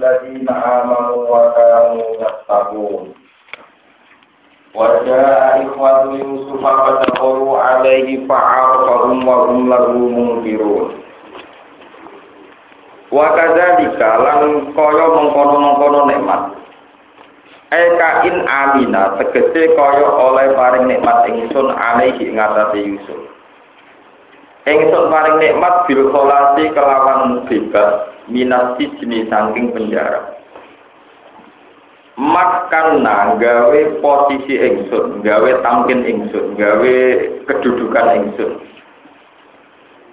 الذين آمنوا وكانوا يتقون وجاء إخوان يوسف فدخلوا عليه فعرفهم وهم له منكرون wakadzalika lan kaya mengkono-mengkono nikmat eka in amina tegese kaya oleh paring nikmat ingsun alaihi ngatasé Yusuf ingsun paring nikmat bil kholasi kelawan bebas minas sijni saking penjara makanna gawe posisi ingsun gawe tamkin ingsun gawe kedudukan ingsun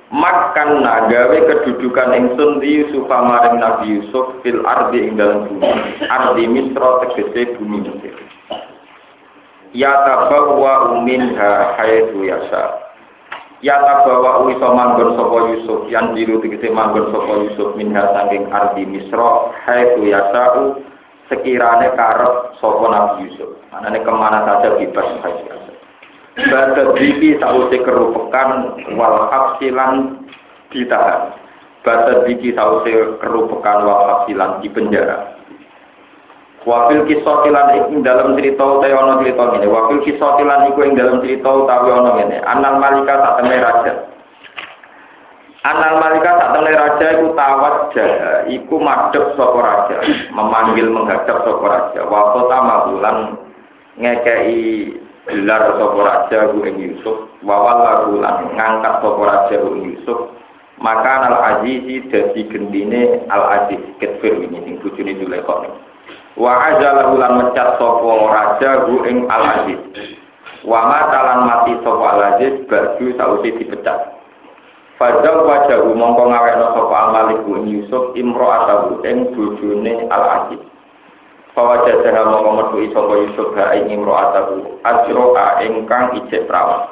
makan nagawe kedudukan ingsun di Yusuf maring Nabi Yusuf fil ardi ing dalam bumi ardi Misra tegese bumi Mesir yatabawwa minha haitsu yasha yatabawwa iso manggon sapa Yusuf yang diru tegese manggon sapa Yusuf minha saking ardi Misra haitsu yasha sekirane karep sapa Nabi Yusuf anane kemana saja bebas haitsu bata diki sausé kerupekan wal hafsilan ditahan bata diki sausé kerupekan wal hafsilan di penjara wafil kisah tilan iku dalam cerita utawi ana cerita ngene wafil kisah tilan iku ing dalam cerita utawi ana ngene anal malika satemene raja anal malika satemene raja iku tawajjah iku madhep saka raja memanggil menghadap saka raja wa qatama bulan ngekei gelar sapa raja ku ing Yusuf wawala lan ngangkat sapa raja ku Yusuf maka al azizi dadi gendine al aziz ketfir wingi ing bojone Zulaikha wa ajalahu lan mecat sapa raja ku ing al aziz wa mata lan mati sapa al aziz badhe sausé dipecat fadzal wajahu mongko ngawekna sapa al malik ku Yusuf imro'atahu ing bojone al aziz Fawaja jahat mengomadu isoko Yusuf ha'ing imro'atahu ajro'a ingkang ijek perawan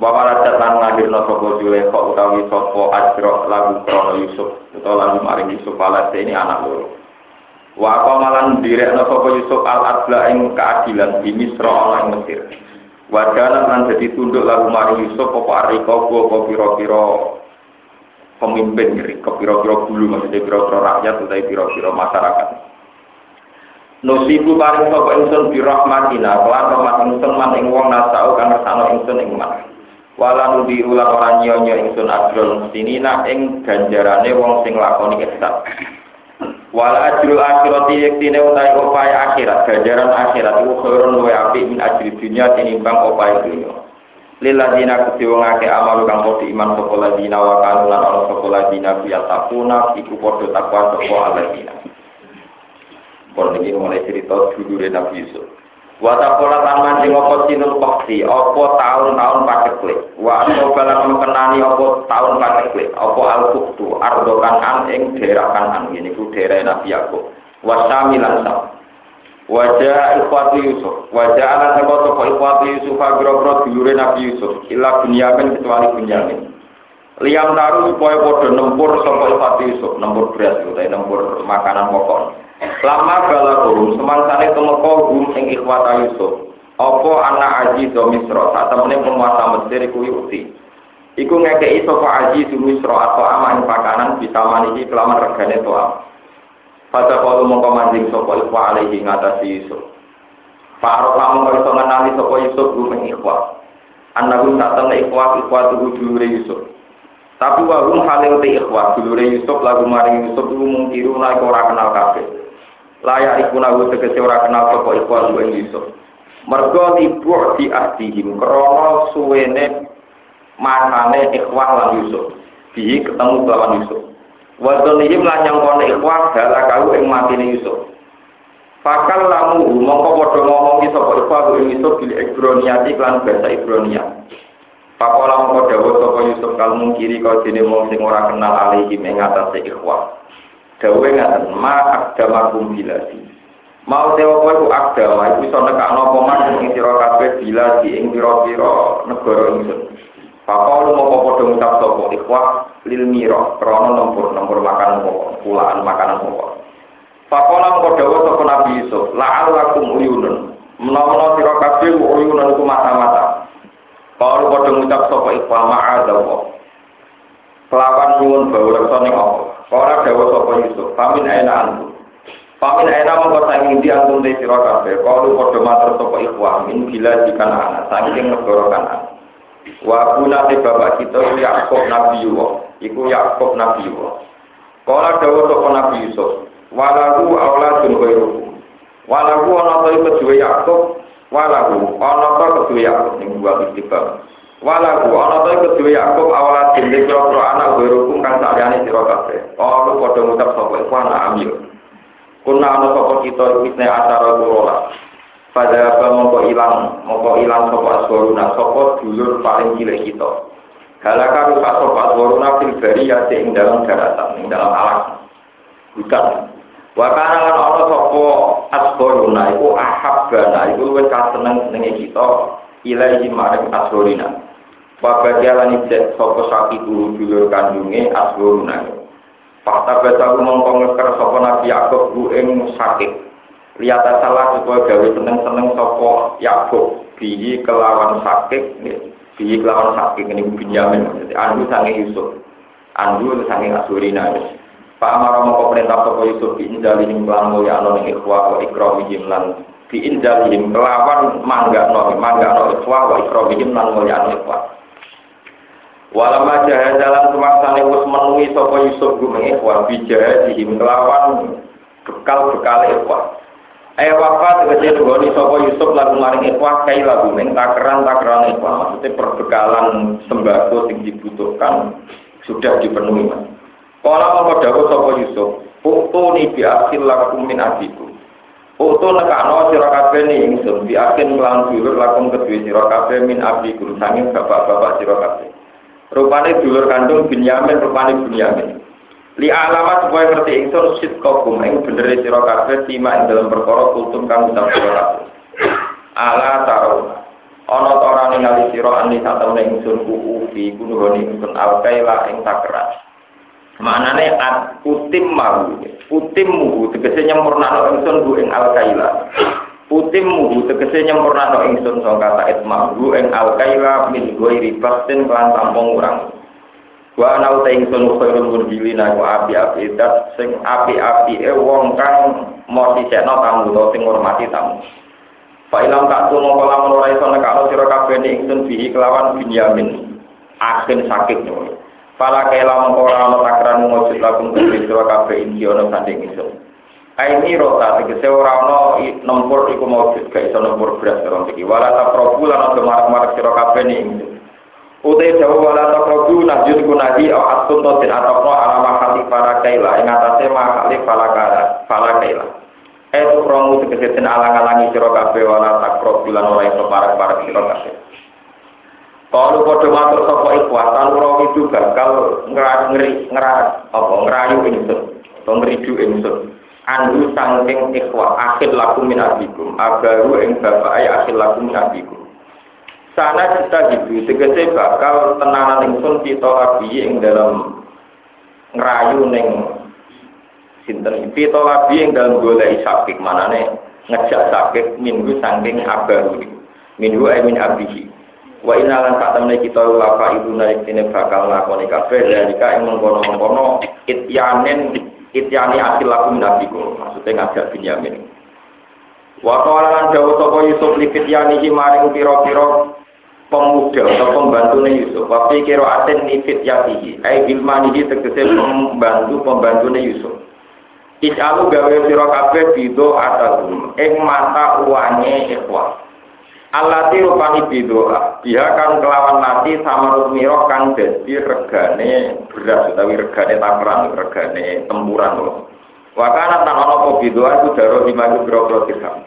Wawala jatan ngahirna soko Zulaikha utawi soko ajro' lagu krono Yusuf atau lagu maring Yusuf alasya ini anak loro Waka malan direkna soko Yusuf al-adla ing keadilan di Misra orang Mesir Wadanan lan jadi tunduk lagu maring Yusuf opo ariko gua opo piro-piro pemimpin ngeri ke piro-piro gulu maksudnya piro-piro rakyat utawi piro-piro masyarakat Nusibu paring sapa ingsun bi rahmatina lan rahmat ingsun man ing wong nasau kang kersane ingsun ing man. Wala nudi ula ora nyonya ingsun ajrul mustinina ing ganjarane wong sing lakoni ihsan. Wala ajrul akhirati yektine utahe opai akhirat ganjaran akhirat iku khairun wa apik min ajri dunya tinimbang opai dunya. Lil ladina kudu wong akeh amal kang padha iman sapa ladina wa kanu lan ana sapa ladina biya takuna iku padha takwa sapa ladina. Perniki mulai cerita judulnya Nabi Yusuf Watakola taman sing apa sinul paksi apa tahun-tahun pakeklik Wato balang mekenani apa tahun pakeklik apa al-kuktu ardo kanan ing daerah kanan ini ku daerah Nabi Yakub Wasami langsam Wajah ikhwati Yusuf Wajah anak seko toko ikhwati Yusuf agro-agro judulnya Nabi Yusuf Ila Bunyamin kecuali Bunyamin Liam taruh supaya podo nempur seko ikhwati Yusuf nempur beras itu nempur makanan pokok Lama balaghum semangsane tumeka gum ing ikhwata Yusuf. Apa anak aji do Misra satemene penguasa Mesir iku yukti. Iku ngekeki sapa aji do Misra atau aman pakanan bisa maniki kelawan regane toa. Padha karo mongko manjing sapa iku alaihi ngatasi Yusuf. Para lamun iso ngenali sapa Yusuf gum ing ikhwah. Annahu satemene ikhwah dulure Yusuf. Tapi wahum haling te ikhwah dulure Yusuf lagu maring Yusuf iku mungkiru nek ora kenal kabeh. Layak iku nawu tegese ora kenal sapa ikhwan luwih Yusuf. Mergo tibuh di ahdihim krana suwene matane ikhwan lan Yusuf. Bihi ketemu lawan Yusuf. Wa dzalihim lan nyangkone ikhwan dalah kau ing matine Yusuf. Fakal lamu mongko padha ngomongi sapa ikhwan luwih Yusuf bil Ibraniati lan basa Ibrania. Pakola mongko dawuh sapa Yusuf kalung kiri kau dene wong sing ora kenal alihi ing atase ikhwan. Dawe ngaten ma akdamakum biladi mau dewa kowe akdama iku iso nekakno apa maneh ing sira kabeh biladi ing pira-pira negara ingsun Pakol moko padha ngucap sapa ikhwah lil mira krana nomor-nomor makanan pokok pulaan makanan pokok Pakol moko dewa sapa Nabi Yusuf la'allakum uyunun menawa sira kabeh uyunan iku mata-mata Pakol padha ngucap sapa ikhwah ma'adallah kelawan nyuwun bawreksa ning apa Ora dawuh sapa Yusuf, famin aina antu. Famin aina mengkotai ngidi antum te sira kabeh kalu padha matur sapa ikhwan min bila dikana saking negara kanan. Wa kuna te bapak kita Yakub Nabi Yusuf iku Yakub Nabi Yusuf. Kala dawuh sapa Nabi Yusuf walahu auladun ghairuhu. Walahu ana ta kedue Yakub walahu ana ta kedue Yakub ning buat istiqam. Walahu ana ta kedue Yakub auladun ghairuhu anak ghairuhu kang saliyane sira kabeh. Kalu padha ngucap sapa ikhwan amil. Kuna ana sapa kita isne acara rola. Pada mongko ilang sapa aswaruna sapa dulur paling cilik kita. Halaka rusak sapa aswaruna fil bariyah ing dalam daratan, ing dalam alam. Bukan. Wa kana lan ana sapa aswaruna iku ahabbana iku wis kaseneng-senenge kita ilahi marang aswarina. Wa badialan ijek sapa sakti dulur kandunge aswaruna. Fakta betahu mengkongeker sopo Nabi Yakub bueng sakit. Lihat salah supaya gawe seneng-seneng sopo Yakub bihi kelawan sakit, bihi kelawan sakit ini Binyamin maksudnya. Andu sange Yusuf, andu sange Asurina. Pak Amar mengko perintah sopo Yusuf diindalihim lan mulya ana ing ikhwa wa ikramihim lan diindalihim kelawan manggakno ikhwa wa ikramihim lan mulya ana ikhwa. Walama jahat dalam kemaksane wis menuhi sapa Yusuf gumeng wa bijah dihim kelawan bekal-bekal ikhwan. Ayo wafat tegese nggoni sapa Yusuf lan maring ikhwan kae lagu ning takaran-takaran ikhwan maksude perbekalan sembako sing dibutuhkan sudah dipenuhi. Kala mongko dawuh sapa Yusuf, "Utuni bi akhil lakum min abiku." Utun nekano sira kabeh ning ingsun bi akhil lan dulur lakum kedue sira kabeh min abiku sanging bapak-bapak sira kabeh. Rupane dulur kandung Binyamin rupane Binyamin. Li alamat supaya ngerti ingsun sitqakum ing benere sira kabeh timak ing dalem perkara kultum kang utam sira kabeh. Ala taruna. Ana ta ora ningali sira ani satemene ingsun kuwi fi kunugoni ingsun alkaila ing takra. Maknane akutim mau. Utimmu tegese nyempurnakno ingsun ku ing alkaila. Utimmu tegese nyempurnakno ingsun sangkata itmahu ing alkaila min ghairi batin lan tampung urang. Wa ana uta ingsun khairul murjilina wa api-api dat sing api-apike wong kang mosisekno tamu to sing ngurmati tamu. Pailang tak tuno kala menawa iso nekalo sira kabeh ingsun bihi kelawan Binyamin. Agen sakit yo. Pala kelam ora ana takaran mujud lakum sira kabeh iki ana sanding ingsun. Aini rota tegese ora ana nempur iku maujud gak iso nempur beras karo iki wala ta probulan marek-marek sira kabeh ning uti dawu wala ta probu najud kunadi au atun ta tin ataqwa alama khati para kaila ing atase makali falakara falakaila eto promu tegese ten alang-alangi sira kabeh wala ta probulan ora iso marek-marek sira kabeh kalau padha matur sapa ikhwatan ora itu bakal ngerayu ingsun to ngridu ingsun anu sangking ikhwa akhil lakum min abikum agaru ing bapak ay akhil lakum min abikum sana kita gitu tegese bakal tenanan ingsun kita abi ing dalam ngerayu ning sinten kita abi ing dalam golek sakit manane ngejak sakit minggu sangking agaru minggu ay min abihi wa inalan tak temne kita lapa ibu naik ini bakal lakoni kabeh nalika ing mengkono-mengkono ityanen ityani akhil lakum min abikum maksudnya ngajak Binyamin wa qalan dawu sapa Yusuf li fityani maring pira-pira pemuda atau pembantune Yusuf wa fi qiraatin li fityatihi ai bil manidi tegese pembantune Yusuf ijalu gawe sira kabeh bido atagum ing mata uwange ikhwan allati rupani bido biha kan kelawan nanti sama rumiro kan dadi regane beras utawi regane takaran regane tempuran lho. Wakana ta ana apa bidoan sudara dimaku grogro dirham.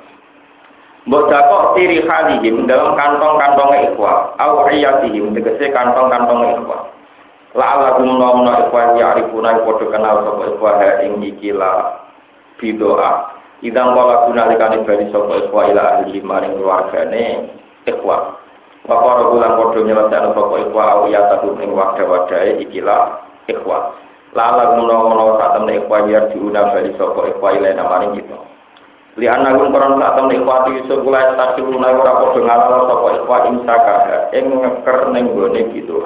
Mbok dakok tiri khalihim dalam kantong-kantonge ikhwa, au ayatihim tegese kantong-kantonge ikhwa. La'alakum nomno ikhwa ya'rifuna padha kenal sapa ikhwa ing ikila bidoa. Idang wala gunalikane bali sapa ikhwa ila ahli maring keluargane ikhwa. Bapak ulang podo nyelesaikan sapa ikhwa awiyat satu ning wadah-wadahe ikilah ikhwa. Lalang menawa sak temne ikhwa biar diuna bali sapa ikhwa lain amaring kita. Li anagun peron sak temne ikhwa Yusuf kula tasirun ora podo ngalala sapa ikhwa insaka ing ngeker ning gone gitu.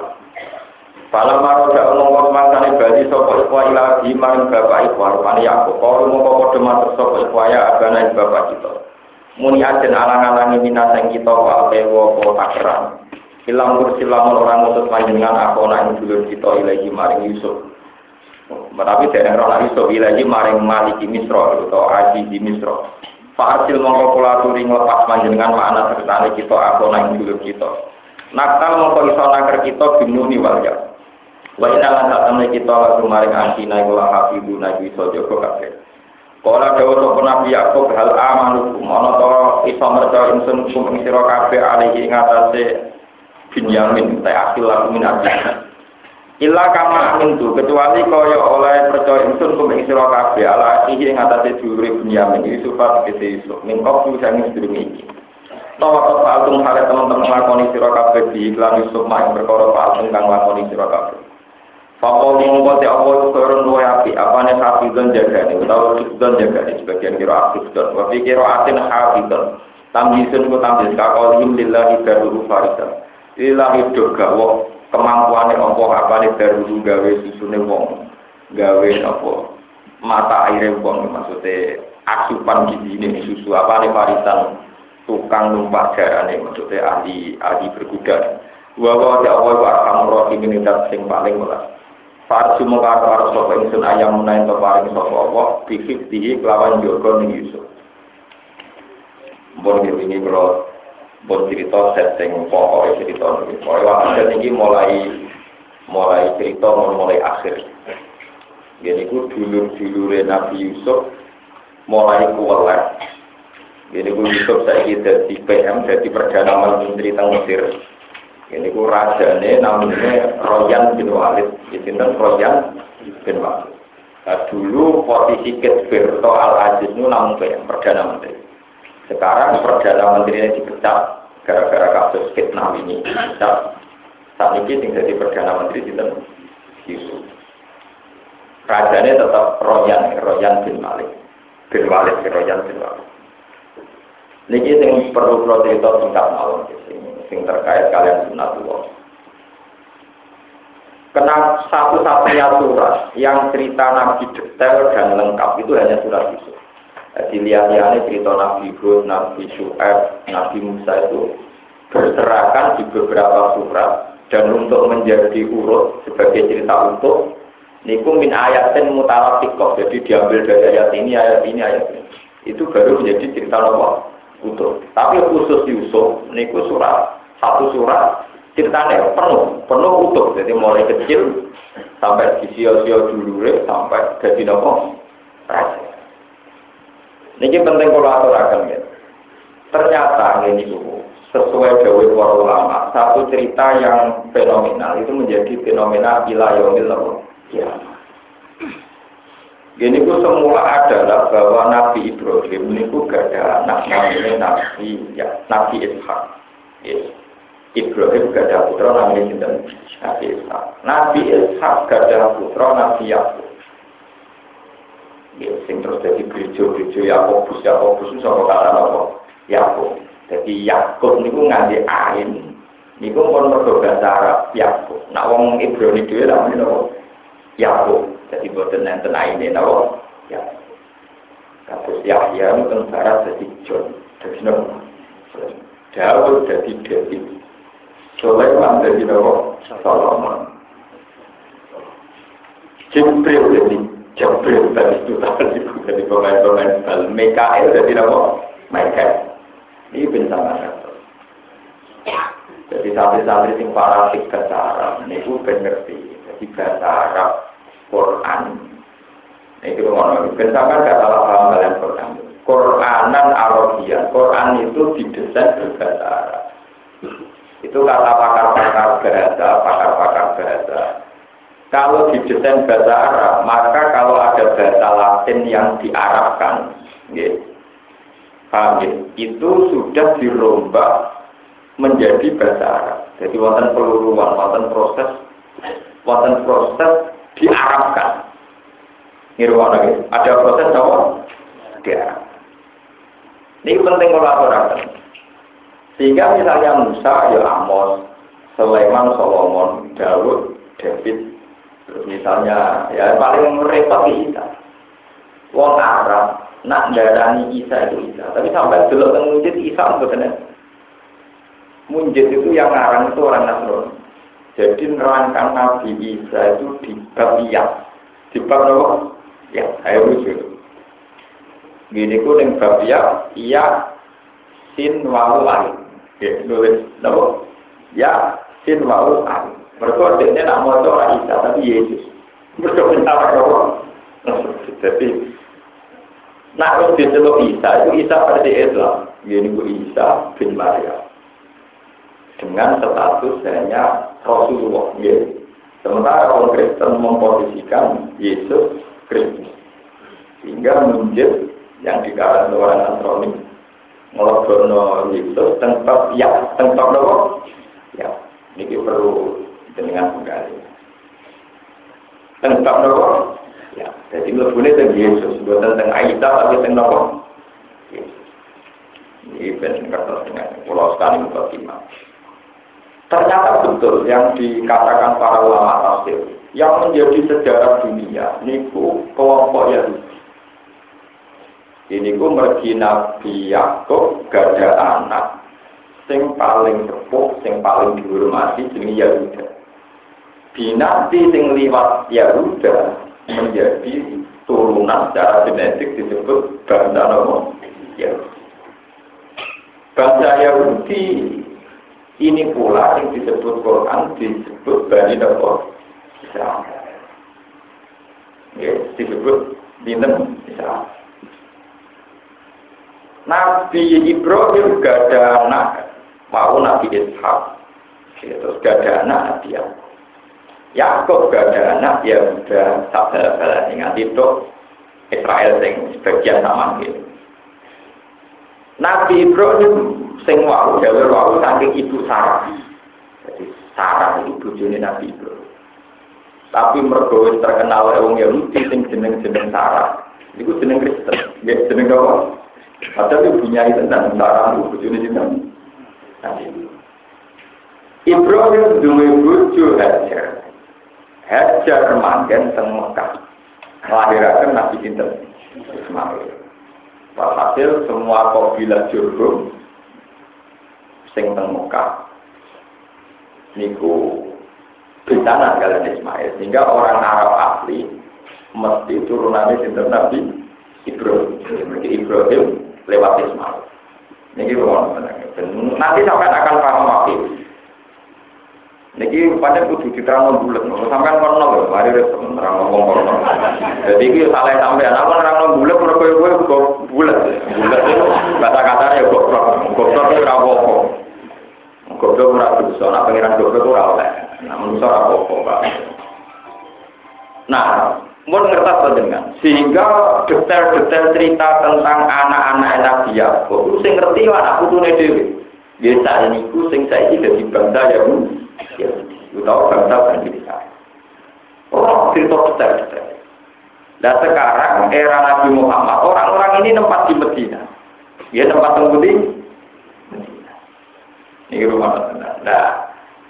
Falah maroda umum masane bali sapa iku ila diman bapak iku rupane Yakub. Karo moko padha matur sapa iku ya abana bapak kita. Muni ajen alang-alangi minaseng kita wa dewa takran. Ilang kursilam orang utus panjenengan aku ana ing dulur kita ilahi maring Yusuf. Merapi dereng ora iso ilahi maring Malik Misra utawa Aji di Misra. Fa'asil mongko kula aturi nglepas panjenengan ana sertane kita aku ana ing dulur kita. Nakal mongko iso naker kita binuni walya. Wa inna ta'ala kita lagu maring antina wa hafidu nabi sojogo kabeh. Kala dawuh sapa Nabi Yakub hal amanukum ana ta iso merca insun kum ing sira kabeh alihi ngatasé Binyamin ta akil lagu minajah. Illa kama amintu kecuali kaya oleh percaya insun kum ing sira kabeh alihi ngatasé dhuwure Binyamin Yusuf kabeh iso mengko sing sedurunge. Tawakkal altum hale teman-teman lakoni sira kabeh diiklan Yusuf maing perkara paling kang lakoni sira kabeh. Fakol mengkoti awal koron dua api, apanya hafidon jaga ni, atau hafidon jaga ni sebagian kira hafidon. Wafi kira atin hafidon. Tamjisun ku tamjis kakol him lillahi daruru farisan. Lillahi doga wong kemampuannya ompok apanya daruru gawe susune wong. Gawe ompok mata airnya wong maksudnya aksupan gizi ini susu apanya farisan tukang numpak jarane maksudnya ahli berkuda. Wawa da'awai wa'akam rohim ini dan sing paling melas. Farsi mengkata harus sopa insun ayam menaik keparing sopa Allah bihik dihi kelawan Jorgon di Yusuf. Mereka ini kalau bercerita setting pokoknya cerita pokoknya ini mulai cerita mulai akhir. Jadi itu dulur-dulur Nabi Yusuf mulai kualat. Jadi itu Yusuf saya jadi PM jadi Perdana Menteri tentang Mesir. Ini ku rajane namanya Royan bin Walid. Disinten Royan bin Walid. Dulu posisi Ketbirto Al-Aziz itu namun Perdana Menteri. Sekarang Perdana Menterinya dipecat gara-gara kasus fitnah ini. Dipecat. Saat ini tinggal di Perdana Menteri disinten Yusuf. Rajane tetap Royan bin Walid. Royan bin Walid. Niki sing perlu protes itu tingkat mawon sing terkait kalian sunatullah. Karena satu-satunya surat yang cerita Nabi detail dan lengkap itu hanya surat Yusuf. Dilihat-lihatnya cerita Nabi Hud, Nabi Syuaib, Nabi Musa itu berserakan di beberapa surat dan untuk menjadi urut sebagai cerita untuk niku min ayatin mutalafiqah. Jadi diambil dari ayat ini. Itu baru menjadi cerita Allah. Utuh. Tapi khusus Yusuf, niku surat satu surat ceritanya penuh utuh. Jadi mulai kecil sampai disio-sio dulure sampai dadi nopo raja. Niki penting kula aturaken nggih. Ternyata ini niku sesuai dawuh para ulama, satu cerita yang fenomenal itu menjadi fenomena ilayomi loro. Ya. Ini ku semula adalah bahwa Nabi Ibrahim ini ku gak ada anak namanya Nabi Ishak. Ibrahim gak ada putra namanya Nabi Ishak. Nabi Ishak gak ada putra Nabi Yakub. Ya, sing terus jadi gereja-gereja Yakobus itu sama kata apa? Yakub. Jadi Yakub ini ku nganti ain. Ini ku pun berdoa Arab Yakub. Nah, orang Ibrahim itu namanya Yakub. Jadi boten nenten aine nawa ya kabeh Yahya nenten barat dadi John dadi nawa Daud dadi David Sulaiman dadi nawa Solomon Jibril dadi dadi pemain bal Mikael dadi nawa Mikael iki bentana jadi santri-santri sing paratik bahasa Arab niku ben ngerti jadi bahasa Arab Quran, itu mengenai. Bentangkan kata paham dalam Quran. Quranan Arabia. Quran itu didesain berbahasa Arab. Itu kata pakar bahasa. Kalau didesain bahasa Arab, maka kalau ada bahasa Latin yang diarabkan, paham? Itu sudah dirombak menjadi bahasa Arab. Jadi wonten peluruan, wonten proses diarabkan. Nirwana gitu. Ada proses apa? Diarab. Ini penting kolaborasi. Sehingga misalnya Musa, ya Amos, Sulaiman, Solomon, Daud, debit. Terus misalnya, ya paling repot kita. Wong Arab nak darani Isa itu Isa, tapi sampai dulu mengunjit Isa betul. Munjid itu yang ngarang itu orang Nasrani. Jadi nerangkan Nabi Isa itu di Babiat. Di Babiat, ya, ayo rujuk. Gini ku ning Babiat, iya sin wa'u alim. Ya, nulis, nama? Ya, sin wa'u alim. Mereka adanya nak moco orang Isa, tapi Yesus. Mereka minta orang Nasrani. Jadi, nak harus diceluk Isa, itu Isa versi Islam. Gini ku Isa bin Maria. Dengan status hanya Rasulullah. Ya. Sementara orang Kristen memposisikan Yesus Kristus, sehingga menjadi yang dikatakan orang Nasrani melakukan Yesus tentang ya tentang Allah. Ya, ini perlu dengan menggali tentang Allah. Ya, jadi lebihnya tentang Yesus, bukan tentang Aida tapi tentang Allah. Ini benar-benar dengan Pulau Sekali Mukatima. Ternyata betul yang dikatakan para ulama tafsir yang menjadi sejarah dunia niku kelompok Yahudi. Ini ku mergi Nabi Yakub gada anak sing paling sepuh, sing paling dihormati jenenge Yahuda. Binati sing liwat Yahuda menjadi turunan secara genetik disebut bangsa Yahuda. Bangsa Yahudi ini pula yang disebut Quran disebut Bani Nabi Israel. Ya, disebut Bani Israel. Nabi Ibrahim gada anak, mau Nabi Ishak. Ya, terus gada anak Nabi Yakub. Yakub gada anak ya sudah sabar-sabar ingat itu Israel yang sebagian sama gitu. Nabi Ibrahim sing wau jalur wau saking ibu Sarah. Jadi Sarah itu bojone Nabi Ibrahim. Tapi mergo terkenal wong Yahudi sing jeneng-jeneng Sarah. Iku jeneng Kristen, nggih jeneng apa? Padahal ibunya itu nang Sarah iku bojone jeneng Nabi Ibrahim duwe bojo Hajar. Hajar manggen teng Mekah. Lahiraken Nabi Sinten? Ismail. Walhasil semua kabilah Jurhum sing teng Mekah niku bencana kalian Ismail, sehingga orang Arab asli mesti turunannya sinten Nabi Ibrahim. Ibrahim lewat Ismail niki wong nanti sampai akan paham wae niki padha kudu diterangno bulet sampean kono lho mari terang wong kono dadi iki salah sampean apa nerangno bulet mergo kowe kok bulet bulet kata-katane ya goblok ora apa-apa goblok ora bisa ana pengiran goblok ora oleh namun ora apa-apa Pak. Nah mun ngertos panjenengan sehingga detail-detail cerita tentang anak-anak Nabi Yakub sing ngerti anak putune dhewe nggih sak niku sing saiki dadi bangsa ya itu tahu bangsa kita. Oh, cerita besar. Dan sekarang era Nabi Muhammad, orang-orang ini tempat di Medina. Dia tempat temudi Medina. Ini rumah Medina. Nah,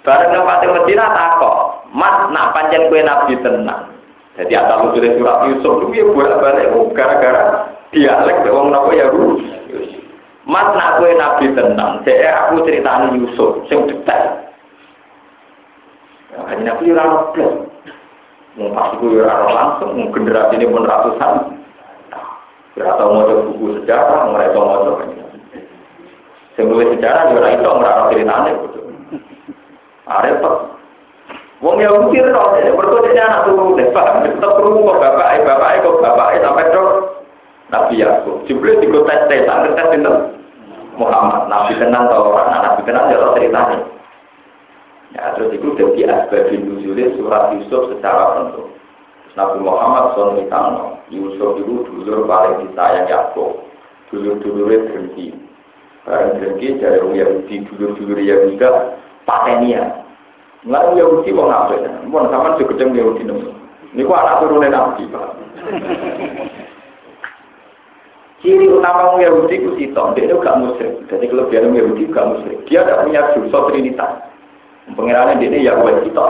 bareng tempat di Medina tak kok. Mas nak panjang kue Nabi tenang. Jadi ada lucu dari surat Yusuf itu dia bolak-balik gara-gara dialek orang Nabi ya Yusuf. Mas nak kue Nabi tenang. Saya aku ceritain Yusuf, sing detail. Hanya Nabi Yurano plus, mengpasti Yurano langsung, generasi ini pun ratusan. Yurano mau coba buku sejarah, mereka mau coba. Sebelum sejarah Yurano itu merano ceritanya gitu. Ada apa? Wong yang mungkin orang ini bertolaknya anak turun deh, paham? Tetap turun ke bapak, sampai dok. Nabi Yakub, sebelum dikotes tes itu Muhammad, Nabi tenang atau orang anak tenang Yurano ceritanya. Ya, terus itu dari asbab nuzulnya surat Yusuf secara penuh. Nabi Muhammad SAW Yusuf itu dulur paling disayang Yakub. Dulur-dulurnya berhenti. Barang berhenti dari Yahudi, dulur-dulur Yahudi patenian. Nggak Yahudi mau ngapain? Mau sama segedeng Yahudi nemu. Ini kok anak turunnya Nabi Pak. Ciri utama Yahudi itu sitok. Dia itu nggak musyrik. Jadi kelebihan Yahudi nggak musyrik. Dia tidak punya dosa trinitas. Pengirannya dia yang buat kita.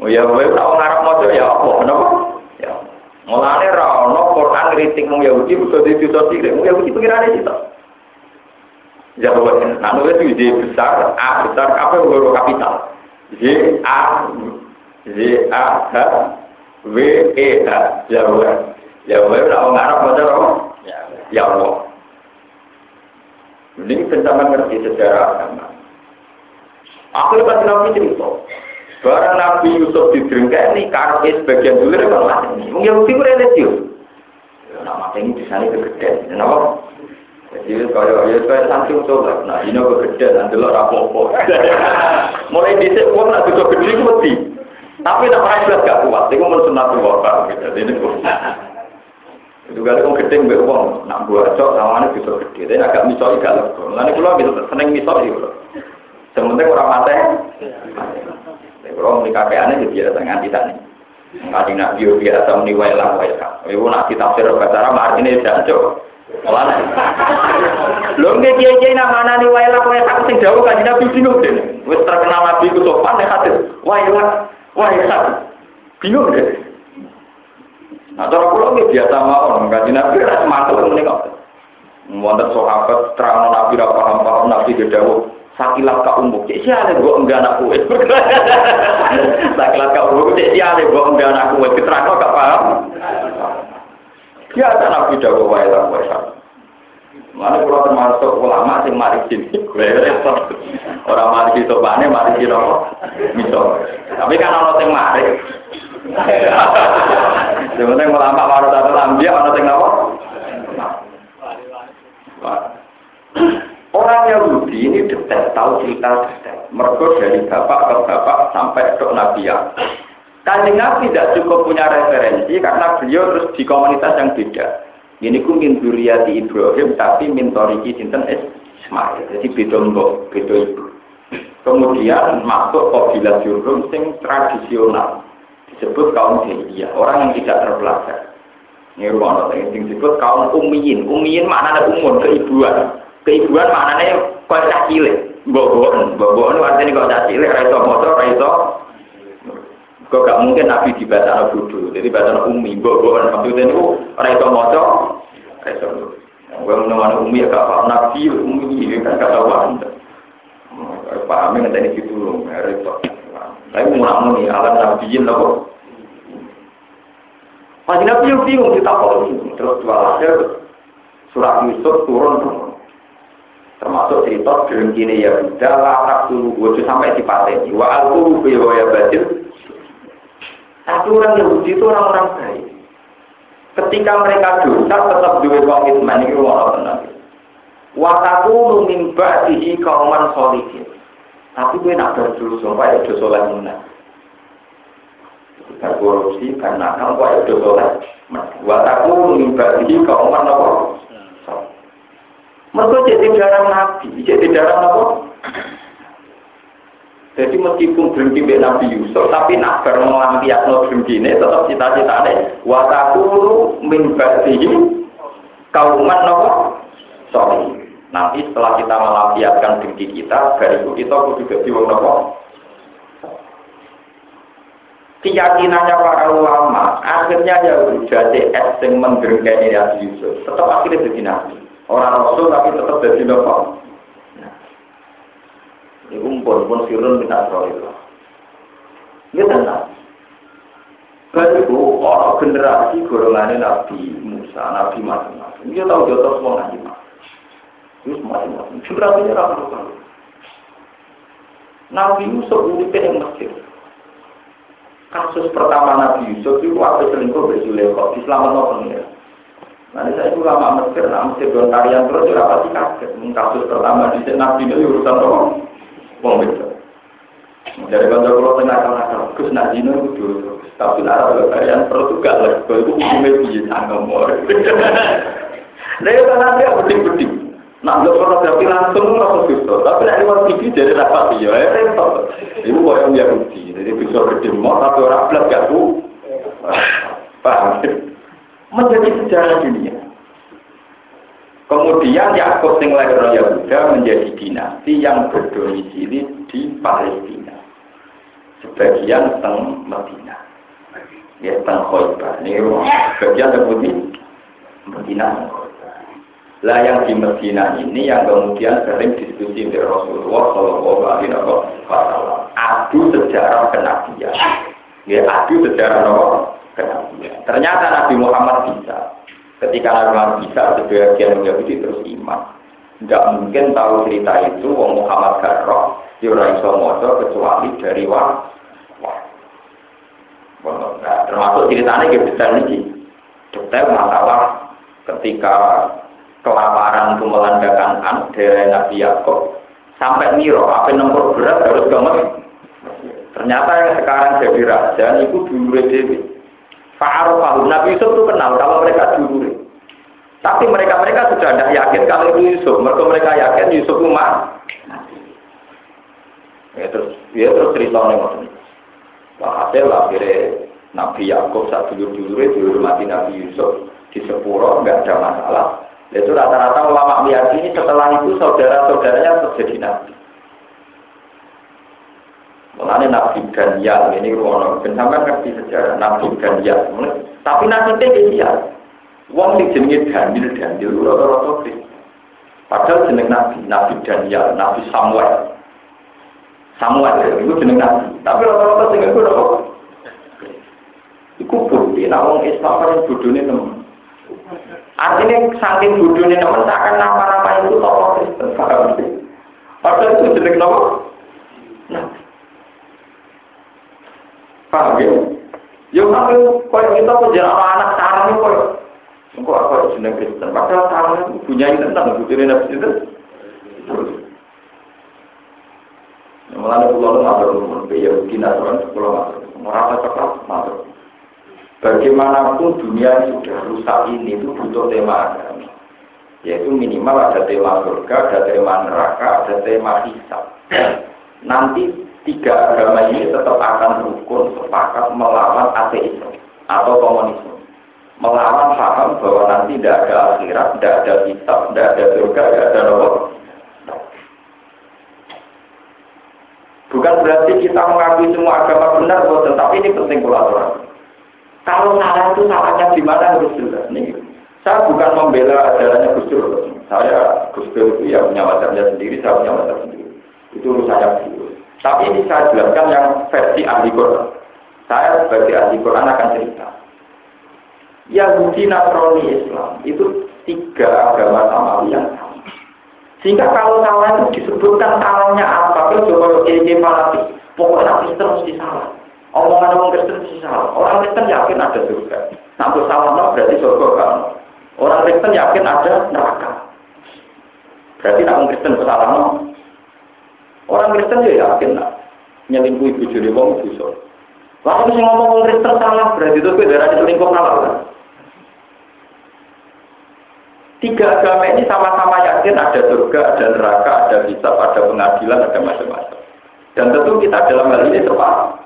Oh ya, kowe ora ngarep maca ya apa napa? Ya. Mulane ra ono Quran kritik mung Yahudi bisa ditututi lek mung Yahudi pikirane cita. Jawaban anu itu ide besar, A besar apa guru kapital. J A J A H W E H jawaban. Jawaban ra ono ngarep maca apa? Ya. Ya Allah. Ini pencaman ngerti sejarah agama. Aku lepas nabi cerita. Barang Nabi Yusuf didrengkani karena sebagian dulu memang mati. Mungkin Yahudi itu religius. Nah, mati ini disana kegedean. Kenapa? Jadi kalau Yusuf itu langsung coba. Nah, ini kegedean, nanti lo rapopo. Mulai disini, orang nak duduk gede itu mesti. Tapi tak pernah jelas gak kuat. Itu pun sunat orang. Itu kali orang gede sampai orang. Nak buat cok, namanya duduk gede. Tapi agak misoi gak lego. Nanti kalau seneng misoi. Sementara orang mati. Kalau mereka kaya ini biasa nganti tani. Nganti nak biu biasa meniwai lah mereka. Ibu nak kita tafsir bahasa Arab artinya jancok. Malah, belum kejadian mana niwai lah mereka. Sing jauh kan tidak bingung deh. Wes terkenal nabi itu sopan deh hati. Wai lah, bingung deh. Nah, cara pulau ni biasa makan. Nganti nabi ras maklum menengok. Muat sahabat terang nabi dah paham nabi jauh. Sakilah kau umuk, cik siapa buat enggan aku? Sakilah kau umuk, cik siapa buat enggan aku? Keterang kau tak faham? Dia tak nak bicara wayang wayang. Mana kalau termasuk ulama sih mari sini. Orang mari kita bane, mari kita misal. Tapi kan orang yang mari. Sebenarnya ulama baru datang Lambia, orang yang apa? Orang Yahudi ini detail, tahu cerita detail. Mergo dari bapak ke bapak sampai dok Nabi ya. Kanjeng Nabi tidak cukup punya referensi karena beliau terus di komunitas yang beda. Ini ku min dzurriyyati Ibrahim tapi min thoriqi sinten Ismail. Jadi beda mbok, beda ibu. Kemudian masuk kabilah Jurhum sing tradisional. Disebut kaum Jahiliyah, orang yang tidak terpelajar. Ini ruang yang disebut kaum Ummiyin. Ummiyin maknanya umur keibuan. Keibuan maknanya kocak cilik, boboan artinya kocak cilik, raiso motor, raiso. Kau gak mungkin nabi di bahasa bodoh, jadi bahasa umi, boboan maksudnya itu raiso motor, raiso. Gue menemukan umi ya gak paham nabi, umi kan gak tahu paham. Pahamnya nanti di situ, raiso. Tapi mulamu nih alat nabiin loh. Masih nabi yang bingung kita kok terus jualannya surat Yusuf turun. Termasuk cerita dalam kini ya sudah latak dulu wujud sampai di paten. Wa alquruh ya batil. Satu orang Yahudi itu orang-orang baik. Ketika mereka dosa tetap dua komitmen itu orang benar. Wa taqulu min ba'dihi qauman sholihin. Tapi gue nak berdosa supaya dosa lagi menang. Kita korupsi karena kamu ada dosa lagi. Wa taqulu min ba'dihi qauman sholihin. Mereka jadi darah Nabi, jadi darah apa? Jadi meskipun berhenti dari Nabi Yusuf, tapi nak bermelampiat no berhenti ini tetap cita-citanya watakulu min ba'dihi kauman apa? Sorry, nanti setelah kita melampiatkan berhenti kita, bariku kita juga diwang apa? Keyakinannya para ulama, akhirnya ya berjati es yang menggerengkai Nabi Yusuf, tetap akhirnya jadi Nabi. Orang Rasul tapi tetap jadi dokter. Ini pun sirun minat rohil. Ini tenang. Baru orang generasi golongan Nabi Musa, Nabi macam-macam. Dia tahu jodoh semua Nabi macam-macam. Ini macam-macam. Generasinya ramai. Nabi Yusuf ini pengen Mesir. Kasus pertama Nabi Yusuf itu waktu selingkuh berjulekok di Selamat Nopeng. Nanti saya juga lama Mesir, Mesir dan tarian terus juga pasti kaget. Kasus pertama di sini Nabi itu urusan orang pembeda. Dari bandar pulau tengah kalah terus Nabi itu dulu. Tapi arah tarian terus juga lagi. Itu umumnya biasa nggak. Dari tanah dia penting-penting. Nak dokter tapi langsung langsung susah. Tapi dari luar TV jadi dapat dia. Ibu orang yang rugi. Jadi bisa berdemo tapi orang belas gak tuh. Paham? Menjadi sejarah dunia. Kemudian Yakub sing lahir Yahuda menjadi dinasti yang berdomisili di Palestina. sebagian teng Madinah, ya teng Khaybar. Ini bagian terputih Madinah. Lah yang di Madinah ini yang kemudian sering diskusi oleh Rasulullah Shallallahu Alaihi Wasallam. Adu sejarah kenabian, ya adu sejarah kenabian. Ternyata Nabi Muhammad bisa. Ketika Nabi Muhammad bisa, sebagian Yahudi terus iman. Tidak mungkin tahu cerita itu wong Muhammad Garrok Yura Iso Mojo kecuali dari Wah. Termasuk ceritanya detail ini detail masalah ketika kelaparan itu melandakan daerah Nabi Yakub sampai Miro, apa nomor berat harus gemes. Ternyata yang sekarang jadi raja itu dulure dhewe. Fa'arufahum, Nabi Yusuf itu kenal kalau mereka dulure. Tapi mereka sudah tidak yakin kalau itu Yusuf. Mereka yakin Yusuf umat. Ya terus ceritanya maksudnya. Hasil akhirnya Nabi Yakub saat dulur-dulurnya dihormati Nabi Yusuf di Sepuro, tidak ada masalah. Itu rata-rata ulama meyakini setelah itu saudara-saudaranya terjadi Nabi. Mulanya Nabi Daniel ini ruang-ruang. Sampai ngerti sejarah Nabi Daniel. Tapi nasibnya dia. Wong sing jenenge Daniel ora kok. Padahal jeneng Nabi Daniel, Nabi Samuel. Samuel itu jeneng Nabi, tapi ora sing iku kok. Iku bukti nek wong Islam kan bodhone temen. Artine saking bodhone temen sakjane nama-nama itu tokoh Kristen. Padahal itu jeneng nama. Nah. Paham ya? Yo aku koyo kita penjara anak sarane koyo engkau apa jeneng Kristen? Padahal tahu punya tentang bukti Nabi itu. Mulanya pulau matur nuwun, biaya dinasaran pulau matur, merasa cepat matur. Bagaimanapun dunia yang sudah rusak ini itu butuh tema agama, yaitu minimal ada tema surga, ada tema neraka, ada tema hisab. Nanti tiga agama ini tetap akan rukun sepakat melawan ateisme atau komunisme. Melawan paham bahwa nanti tidak ada akhirat, tidak ada kitab, tidak ada surga, tidak ada neraka. Bukan berarti kita mengakui semua agama benar, tetapi ini penting kolaborasi. Kalau salah itu salahnya di mana harus jelas. Nih, saya bukan membela ajarannya Gus Dur. Saya Gus Dur itu yang punya mazhabnya sendiri, saya punya mazhab sendiri. Itu urusannya Gus Dur. Tapi ini saya jelaskan yang versi ahli Quran. Saya sebagai ahli Quran akan cerita. Yahudi, Nasrani, Islam itu tiga agama samawi yang sama. Sehingga kalau salah itu disebutkan salahnya apa, itu coba kira-kira malah pokoknya Kristen mesti salah. Omongan-omongan Kristen mesti salah. Orang Kristen yakin ada surga. Namun salah berarti surga kamu. Orang Kristen yakin ada neraka. Berarti orang Kristen salah. Orang Kristen dia yakin nyelingkuhi bujuri wong busur. Lalu yang ngomong Kristen salah berarti itu darah diselingkuh salah kan? Tiga agama ini sama-sama yakin ada surga, ada neraka, ada hisab, ada pengadilan, ada macam-macam. Dan tentu kita dalam hal ini terpaham.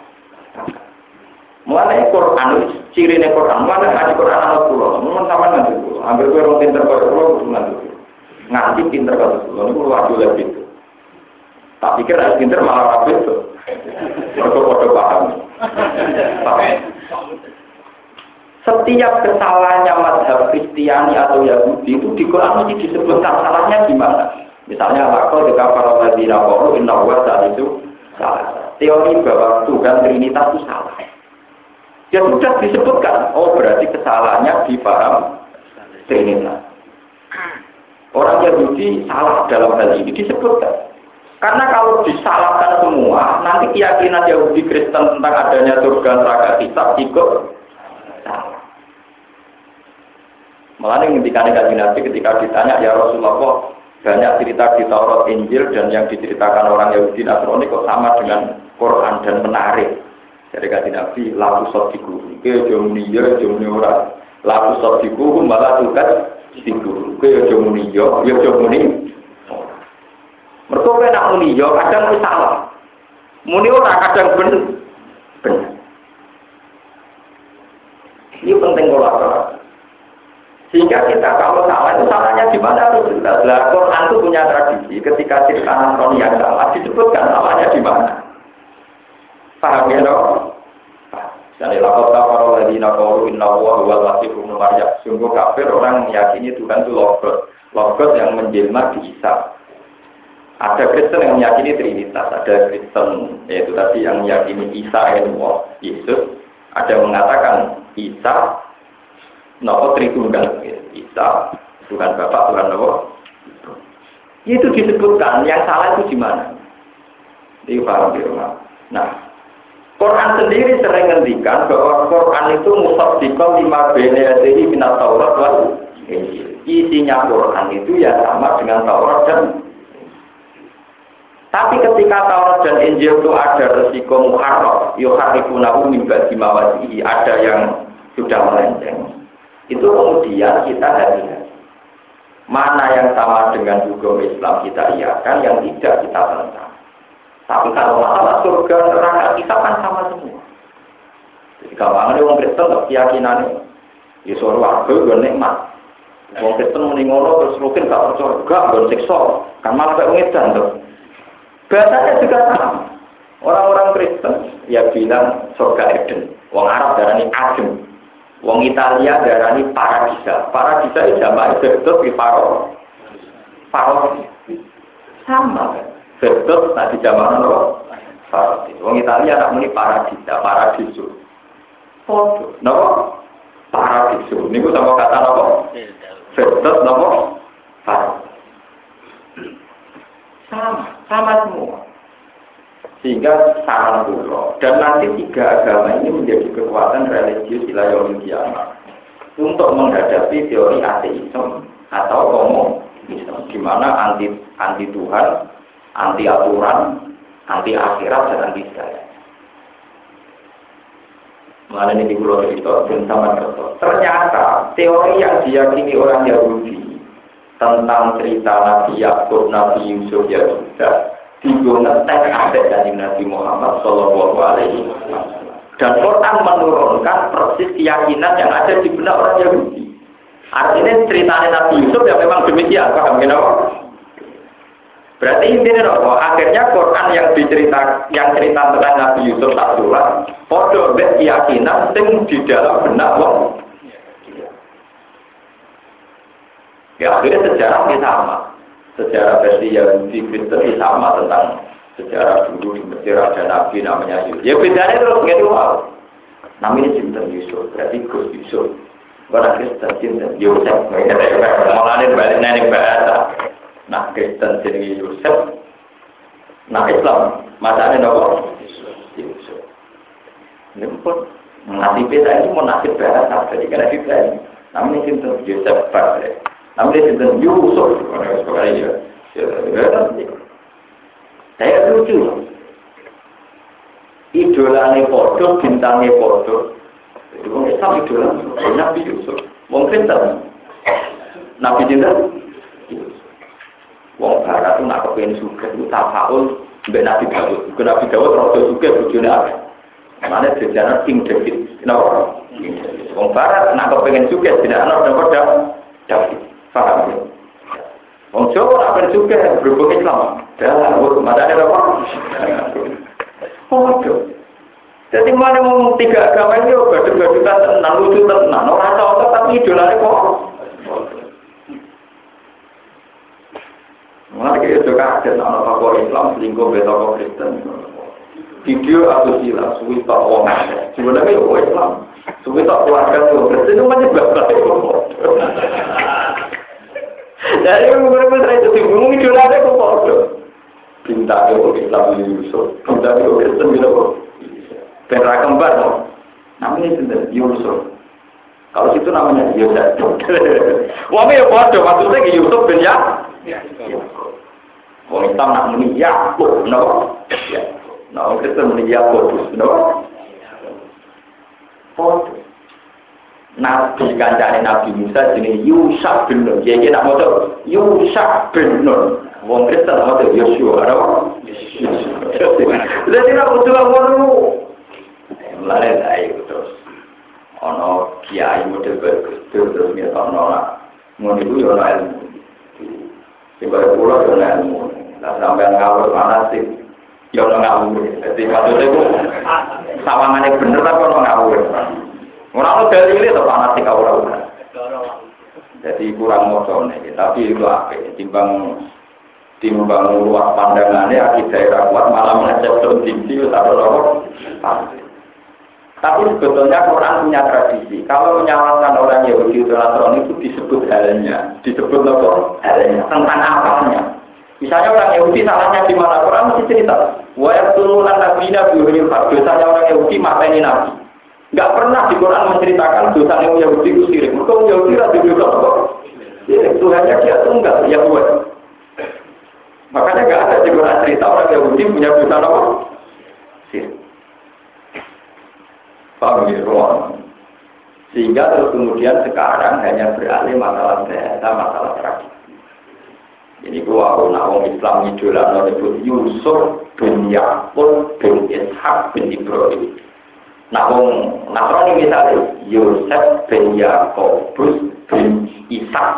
Mulai Quran, ciri nih Quran, mulai ngaji Quran anak pulau, mulai sama ngaji pulau, hampir orang pinter kalau pulau ngaji pulau, ngaji pinter kalau pulau, ini pulau wajib lebih itu. Tak pikir harus pinter malah rapi itu, bodoh-bodoh paham. Setiap kesalahannya mazhab Kristiani atau Yahudi itu di Quran mesti disebutkan salahnya gimana. Misalnya kalau dekat para ulama baru Innawar saat itu salah. Teori bahwa Tuhan Trinitas itu salah. Ya sudah disebutkan. Oh berarti kesalahannya di paham Trinitas. Orang Yahudi salah dalam hal ini disebutkan. Karena kalau disalahkan semua, nanti keyakinan Yahudi Kristen tentang adanya surga neraka hisab ikut salah. Malah ini ketika ditanya ya Rasulullah, banyak cerita di Taurat, Injil dan yang diceritakan orang Yahudi Nasrani kok sama dengan Quran dan menarik. Jadi kata Nabi, lalu sodiku, kejomuniyo, jomuniora, lalu sodiku, malah tugas siku, kejomuniyo, jomuni. Mereka enak muni, ya kadang itu salah. Muni orang kadang benar. Ini penting kolaborasi. Sehingga kita kalau salah itu salahnya di mana harus jelas. Lah Quran itu punya tradisi ketika cerita Nasrani yang salah disebutkan salahnya di mana. Paham ya dong? Jadi lapor kafaru ladina qalu innallaha huwal masihul maryam. Sungguh kafir orang meyakini Tuhan itu logos. Logos yang menjelma di Isa. Ada Kristen yang meyakini Trinitas, ada Kristen yaitu tadi yang meyakini Isa itu Yesus. Ada yang mengatakan Isa nopo Tritunggal, Isa Tuhan Bapa, Tuhan Roh. Itu disebutkan yang salah itu di mana? Di paham di rumah. Nah, Quran sendiri sering ngendikan bahwa Quran itu musaddiqan lima baina yadayhi minat Taurat wal Injil. Isinya Quran itu ya sama dengan Taurat dan tapi ketika Taurat dan Injil itu ada resiko muharraf, yuharrifunahu min ba'di mawadhihi, ada yang sudah melenceng. Itu kemudian kita hati-hati. Mana yang sama dengan hukum Islam kita iakan, yang tidak kita tentang. Tapi kalau masalah surga neraka kita kan sama semua. Jadi gampangnya orang Kristen tak keyakinannya. Ya suruh warga yang nikmat. Orang Kristen meninggono terus rukin tak surga, bukan siksa. Kan malah kayak ngedan tuh. Bahasanya juga sama. Orang-orang Kristen ya bilang surga Eden. Orang Arab darani Adem. Orang Italia darani Paradisa. Paradisa itu sama itu di Paro. Paro sama kan. Betul, tadi zaman roh. Wong Italia nak muni paradisa, paradiso. Foto, nopo? Paradiso. Niku sama kata nopo? Betul, nopo? Paradiso. Sama semua. Sehingga saran bulo. Dan nanti tiga agama ini menjadi kekuatan religius ilah yang kiamat untuk menghadapi teori ateisme atau komunisme, di mana anti Tuhan, anti aturan, anti akhirat dan anti segala. Mengenai ini pulau cerita tentang Madrasah. Ternyata teori yang diyakini orang Yahudi tentang cerita Nabi Yakub, Nabi Yusuf ya sudah digunakan adat dari Nabi Muhammad Shallallahu Alaihi Wasallam. Dan Quran menurunkan persis keyakinan yang ada di benak orang Yahudi. Artinya ceritanya Nabi Yusuf yang memang demikian, paham tidak? Berarti intinya nopo, akhirnya Quran yang cerita tentang Nabi Yusuf tak surat, podo bet keyakinan sing di dalam benak wong. Ya akhirnya sejarahnya sama, sejarah versi Yahudi Kristen sama tentang sejarah dulu di Mesir ada Nabi namanya Yusuf. Ya bedanya terus nggak tahu. Namanya cinta Yusuf, berarti Gus Yusuf. Orang Kristen cinta Yusuf, malah ini balik nanya bahasa. Nah Kristen jenenge Yusuf, nah Islam masane nopo Yusuf. Nempel nasib saya itu nasib bahasa dari karena Ibrani. Namanya sinten Yusuf padre. Namanya sinten Yusuf orang sekolah ya. Saya lucu. Idolane padha, bintange padha. Itu wong Islam idolane Nabi Yusuf. Wong Kristen Nabi jenenge Wong Barat itu nak kepengen suka itu tafaul mbak Nabi Daud. Nabi Daud rada suka bojone akeh. Mane sejarah King David. Kenapa? Wong Barat nak kepengen suka tidak ana dapet Daud. Paham. Wong Jawa nak kepengen suka berhubung Islam. Dalah urut madane apa? Oh, itu. Jadi mane wong tiga agama iki badhe-badutan tenan lucu tenan ora tau tapi idolane kok. Mereka itu kaget anak tokoh Islam selingkuh dengan tokoh Kristen. Video atau silah suwi tak orang. Sebenarnya tokoh Islam suwi tak keluarga tokoh Kristen itu banyak banget. Dari beberapa itu bingung itu ada tokoh. Pintar tokoh Islam Yusuf, pintar tokoh Kristen Yusuf. Pernah kembar, namanya sendiri Yusuf. Kalau situ namanya Yusuf. Wah, mereka bodoh maksudnya ke Yusuf benar. Wong Islam nak muni Yakub, no? Ya. Nah, wong Kristen muni Yakub, no? Pot. Nabi kancane Nabi Musa jenenge Yusuf bin Nun. Iki nak maca Yusuf bin Nun. Wong Kristen maca Yosua, no? Dadi nak utuh ngono. Lare ae terus. Ana kiai model Kristen terus mia ana. Ngono iku yo ana ilmu. Tiba-tiba pulau dengan ilmu. Sampai ngawur mana sih? ya orang ngawur. Jadi maksudnya itu sawangannya bener tapi orang ngawur. Orang itu dari ini atau anak tiga orang. Jadi kurang motornya, tapi itu apa? Timbang luas pandangannya, aki daerah kuat malah mengecek tinggi atau lorong. Tapi sebetulnya Quran punya tradisi. Kalau menyalahkan orang Yahudi Nasrani itu disebut halnya, disebut lorong halnya tentang akalnya. Misalnya orang Yahudi salahnya di mana? Quran mesti cerita. Wa'atululan nabina buhuril fad. Dosanya orang Yahudi mateni nabi. Enggak pernah di Quran menceritakan dosa Yahudi itu sirik. Mungkin Yahudi rada dosa. Tuhannya dia tunggal yang buat. Makanya enggak ada di Quran cerita orang Yahudi punya dosa apa? Sirik. Sehingga terus kemudian sekarang hanya beralih masalah bahasa, masalah tradisi. Jadi gua orang Islam idola disebut Yusuf bin Yakub bin Ishak bin Ibrahim. Namun Nasrani misalnya Yusuf bin Yakub bin Ishak.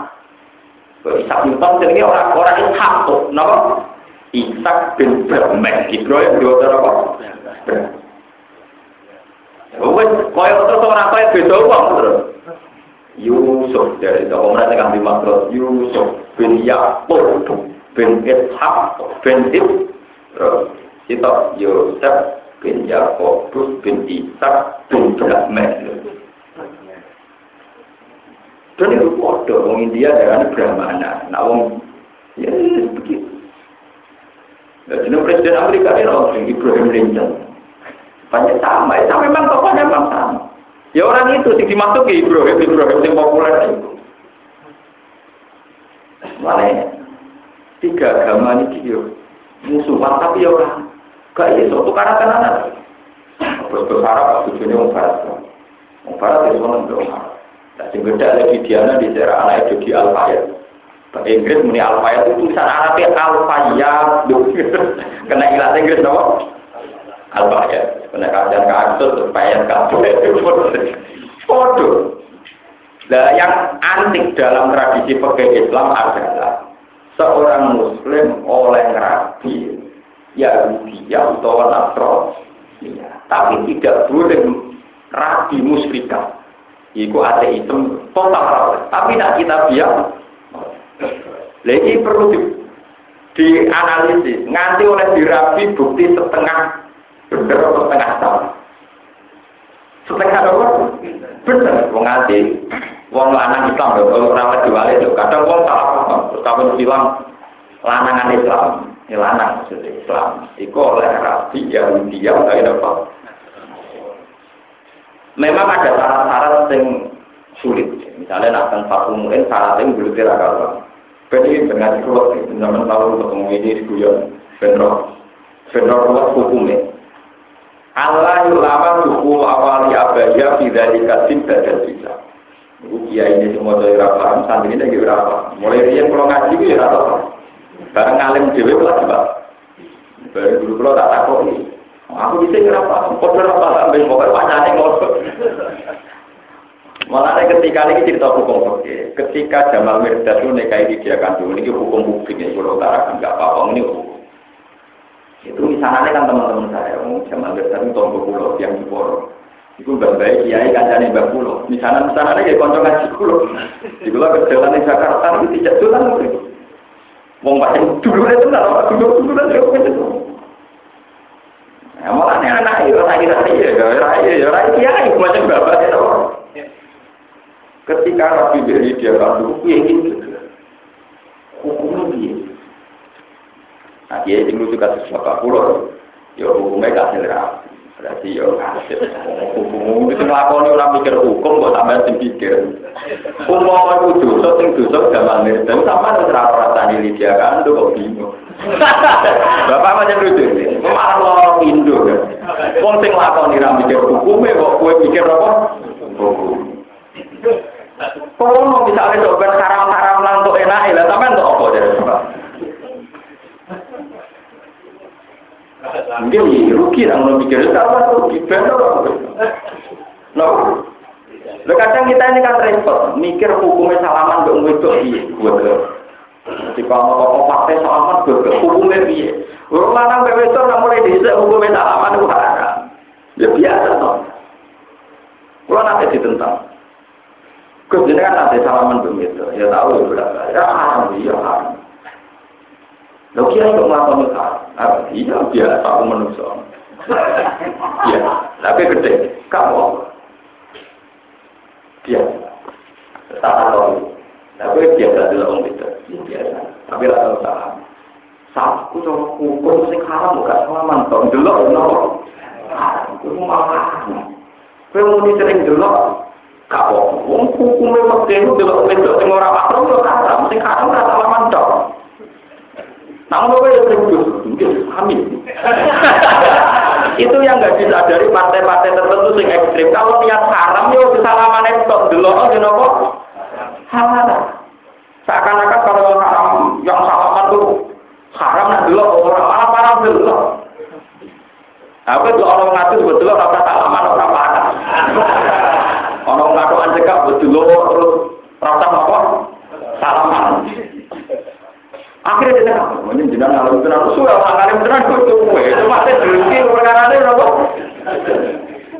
Ishak bin Ibrahim ini orang Ishak tuh, nama Ishak bin Ibrahim dua apa? Wes, koyo terus ora koyo beda wong terus. Yusuf dari orang yang dimaksud Yusuf bin Yakub bin Ishak bin Ibrahim. Itu Yusuf bin Yakub bin Ishak bin Ibrahim. Jadi itu kode orang India dengan Brahmana. Nah, orang ya begitu. Jadi presiden Amerika ini orang Ibrahim Lincoln. Banyak sama, ya memang tokohnya memang sama. Ya orang itu sih dimasuk ke Ibrahim yang populer itu. Makanya tiga agama ini dia musuhan tapi ya orang gak iso tukaran-tukaran. Terus Arab tujuannya Mubarak itu orang Arab. Tapi beda lagi Diana di daerah anak itu di Al-Fayed. Bahasa Inggris muni Al-Fayed itu tulisan Arabnya Al-Fayed. Kena ilat Inggris dong. Alba ya, penekanan kasus supaya kasus itu bodoh. Nah, yang antik dalam tradisi fikih Islam adalah seorang Muslim oleh rabi Yahudi atau Nasrani, tapi tidak boleh rabi musyrikah. Iku ateisme total. Tapi nak kita biar, lagi perlu dianalisis. Nganti oleh dirabi bukti setengah. Bener atau setengah tahun? Setengah tahun? Bener, wong nganti wong lanang Islam, kalau orang lagi wali itu kadang wong salah, terus kamu bilang lanangan Islam, ini lanang maksudnya Islam itu oleh rabi yang diam, gak apa? Memang ada syarat-syarat yang sulit, misalnya nakan satu mungkin syarat yang belum diragakan jadi dengan sikut, teman-teman tahu ketemu ini di Guyon Benro buat hukumnya Allah ulama dukul awali abaya tidak dikasih badan bisa. Iya ini semua dari rafaham santri ini lagi berapa? Mulai dia kalau ngaji itu ya rafaham. Barang ngalim dewe lagi pak. Baru dulu kalau tak takut nih. Aku bisa berapa? Kau berapa sampai mau berpanjangnya ngosok. Malah ketika ini cerita hukum fikih. Ketika Jamal Mirdad itu nikahi dia kandung ini hukum publik yang kalau tak nggak apa-apa ini hukum. Itu misalnya kan teman-teman saya, Jamal Mirdad itu Tombo Pulau yang diborong. Itu berbaik, kiai kancane Mbak Pulau. Misalnya kayak konco ngaji Pulau. Di Pulau kejalan di Jakarta itu tidak jalan mungkin. Wong pancen dulure tenan, ora dulur-duluran yo pancen. Ya malah anak itu ora kiai macam bapak itu. Ketika Rabi Beri dia kandung, kiai itu. Hukumnya dia. Nah, dia itu juga sesuatu pulau, ya hukumnya kasih rapi, berarti ya kasih. Hukum itu melakukan orang mikir hukum, kok tambah sempikir. Hukum orang itu dusuk, gampang mirip. Tapi sama setelah perasaan ini dia kan, itu kok bingung. Bapak macam itu, malah orang Indo kan. Orang yang melakukan orang mikir hukumnya, kok gue mikir apa? Hukum. Kalau misalnya coba haram-haram lantuk enak, ya sama untuk apa jadi sebab. Mungkin rugi, orang mikir itu apa? Rugi, benar apa? No, lo kadang kita ini kan repot, mikir hukumnya salaman untuk itu iya, gue. Jadi kalau mau pakai salaman gue, hukumnya iya. Wong lanang bebetor nang mulai dhisik hukume salaman iku haram. Ya biasa to. Kulo nate ditentang. Kok jenengan nate salaman begitu? Ya tahu ya berapa. Ya haram ya haram. Lho kiai kok nglakoni haram. Ah iya biasa aku menungso. Ya, tapi gede. Kamu dia tak tahu. Tapi biasa dulu orang itu. Biasa. Tapi rata salam. Saat aku sama hukum sing haram gak salaman tok delok ono. Aku malah. Kowe muni sering delok gak apa-apa. Hukume mesti delok wedok sing ora makruh kok haram, sing haram ora salaman tok. Nang kowe yo sing kudu amin. Itu yang enggak disadari partai-partai tertentu sing ekstrem. Kalau niat haram yo kesalamane tok delok ono kok haram. Seakan-akan kalau haram yang salaman tuh haram nak delok orang malah parah delok. Apa itu orang ngatus buat delok rasa salaman orang parah. Orang ngaku anjekak buat delok terus rasa apa? Salaman. Akhirnya dia nak, mungkin jangan kalau terlalu sulit, angkarim terlalu tumbuh. Itu masih berhenti perkara ini berapa?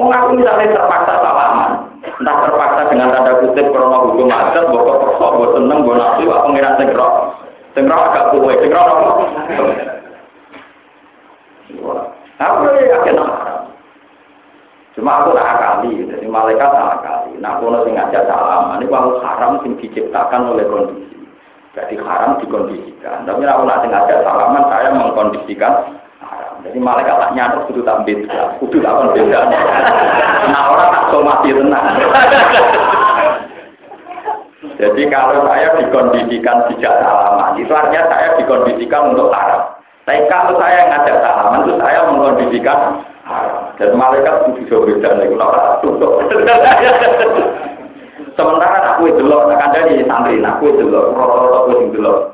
Mengaku misalnya terpaksa salaman, entah terpaksa dengan tanda kutip karena hukum adat, bokor persoal, buat seneng, buat nafsu, apa pengiran segerok. Tenggelam agak kuat, tenggelam apa? Aku yakin haram. Cuma aku tak kali, jadi malaikat tak kali. Nak kono sing ngajak salaman, ini kalau haram sing diciptakan oleh kondisi. Jadi haram dikondisikan. Tapi aku nak sing ngajak salaman, saya mengkondisikan haram. Jadi malaikat tak nyadar kudu tak beda, kudu tak beda. Nah orang tak somasi tenang. Jadi kalau saya dikondisikan tidak salaman, itu artinya saya dikondisikan untuk haram. Tapi kalau saya ngajak salaman, itu saya mengkondisikan haram. Dan malaikat itu bisa berbeda, itu orang tutup. Sementara aku itu loh, ada di santri, aku itu loh, roh-roh itu loh.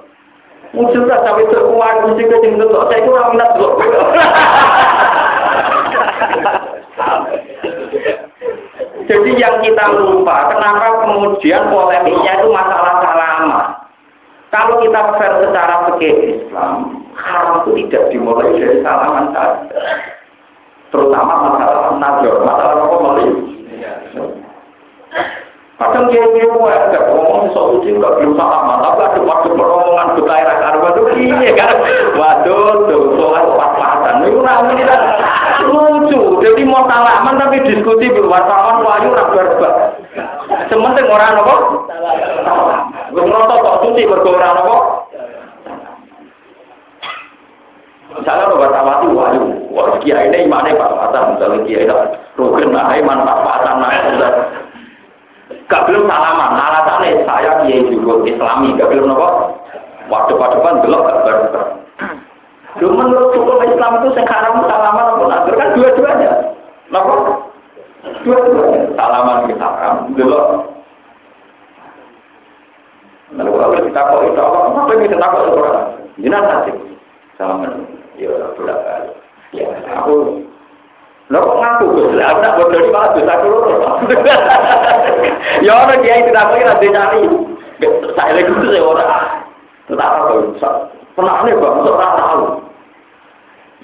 Mungkin sudah sampai terkuat, mungkin itu loh, saya itu orang minat loh. Jadi yang kita lupa, kenapa kemudian polemiknya itu masalah salaman. Kalau kita fair secara fikih Islam, haram itu tidak dimulai dari salaman saja. Terutama masalah nazar, masalah apa mulai? Kadang dia ada ngomong soal uji nggak belum salaman, tapi ada waktu peromongan ke daerah Arab itu iya kan? Waduh, tuh soal pas-pasan, itu ramai kan? Lucu, jadi mau salaman tapi diskusi berwartaman wayu rabar-bar. Sementing orang apa? Salaman. Ngerotok kok suci bergora apa? Misalnya berwartamati wayu, wah kiai ini imannya pas-pasan, misalnya kiai itu rugen lah, iman pas-pasan lah. Gak belum salaman, alasannya saya kiai juga Islami, gak belum apa? Waduh-waduhan belum rabar-bar. Dulu menurut hukum Islam itu sekarang salaman pun atur kan dua-duanya, apa? Dua-duanya salaman kita haram, dulu. Lalu kalau kita kok itu apa yang kita kok seorang? Jinak nanti salaman, ya sudah kali. Ya aku, lalu ngaku gus, aku nak berdiri malah gus aku lurus. Ya orang dia itu nak kira dia cari, saya lagi gus orang, tetap aku pernah ni bang, orang tahu.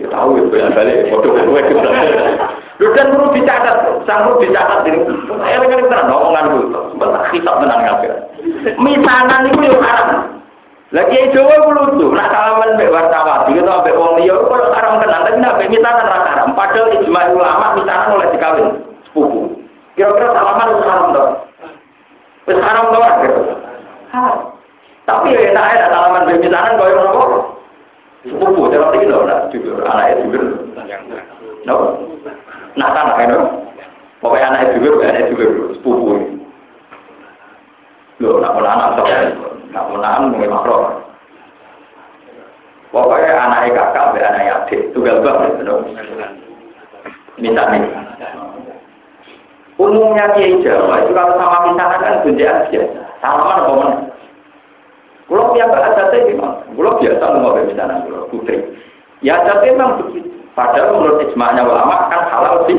Ya tahu itu yang balik foto gue itu. Dan perlu dicatat, sanggup dicatat ini. Saya kan pernah ngomongan dulu, sebentar kita menang kafir. Misanan itu yang haram. Lagi Jawa lucu, nak salaman mbek wartawati atau mbek wong liya kok haram tenan, tapi nek misanan ra haram. Padahal ijma ulama misanan oleh dikawin sepupu. Kira-kira salaman haram to. Wis haram to wae. Haram. Tapi ya enak ada salaman mbek misanan koyo ngono. Sepupu terus iki lho nak jujur anake jujur. No. Nak tanah kan. Pokoke anake jujur sepupu. Lho nak ora anak tok. Nak ponakan mung makro. Pokoke anake kakak mbek anake adik tunggal bab lho. Minta-minta. Umumnya kiai Jawa itu kalau sama misanan kan gunjaan biasa. Salaman apa men? Kalau yang berasasnya memang, kalau biasa mengobrol di sana, kalau putri, ya jadi memang begitu. Padahal menurut ijma'nya ulama kan halal di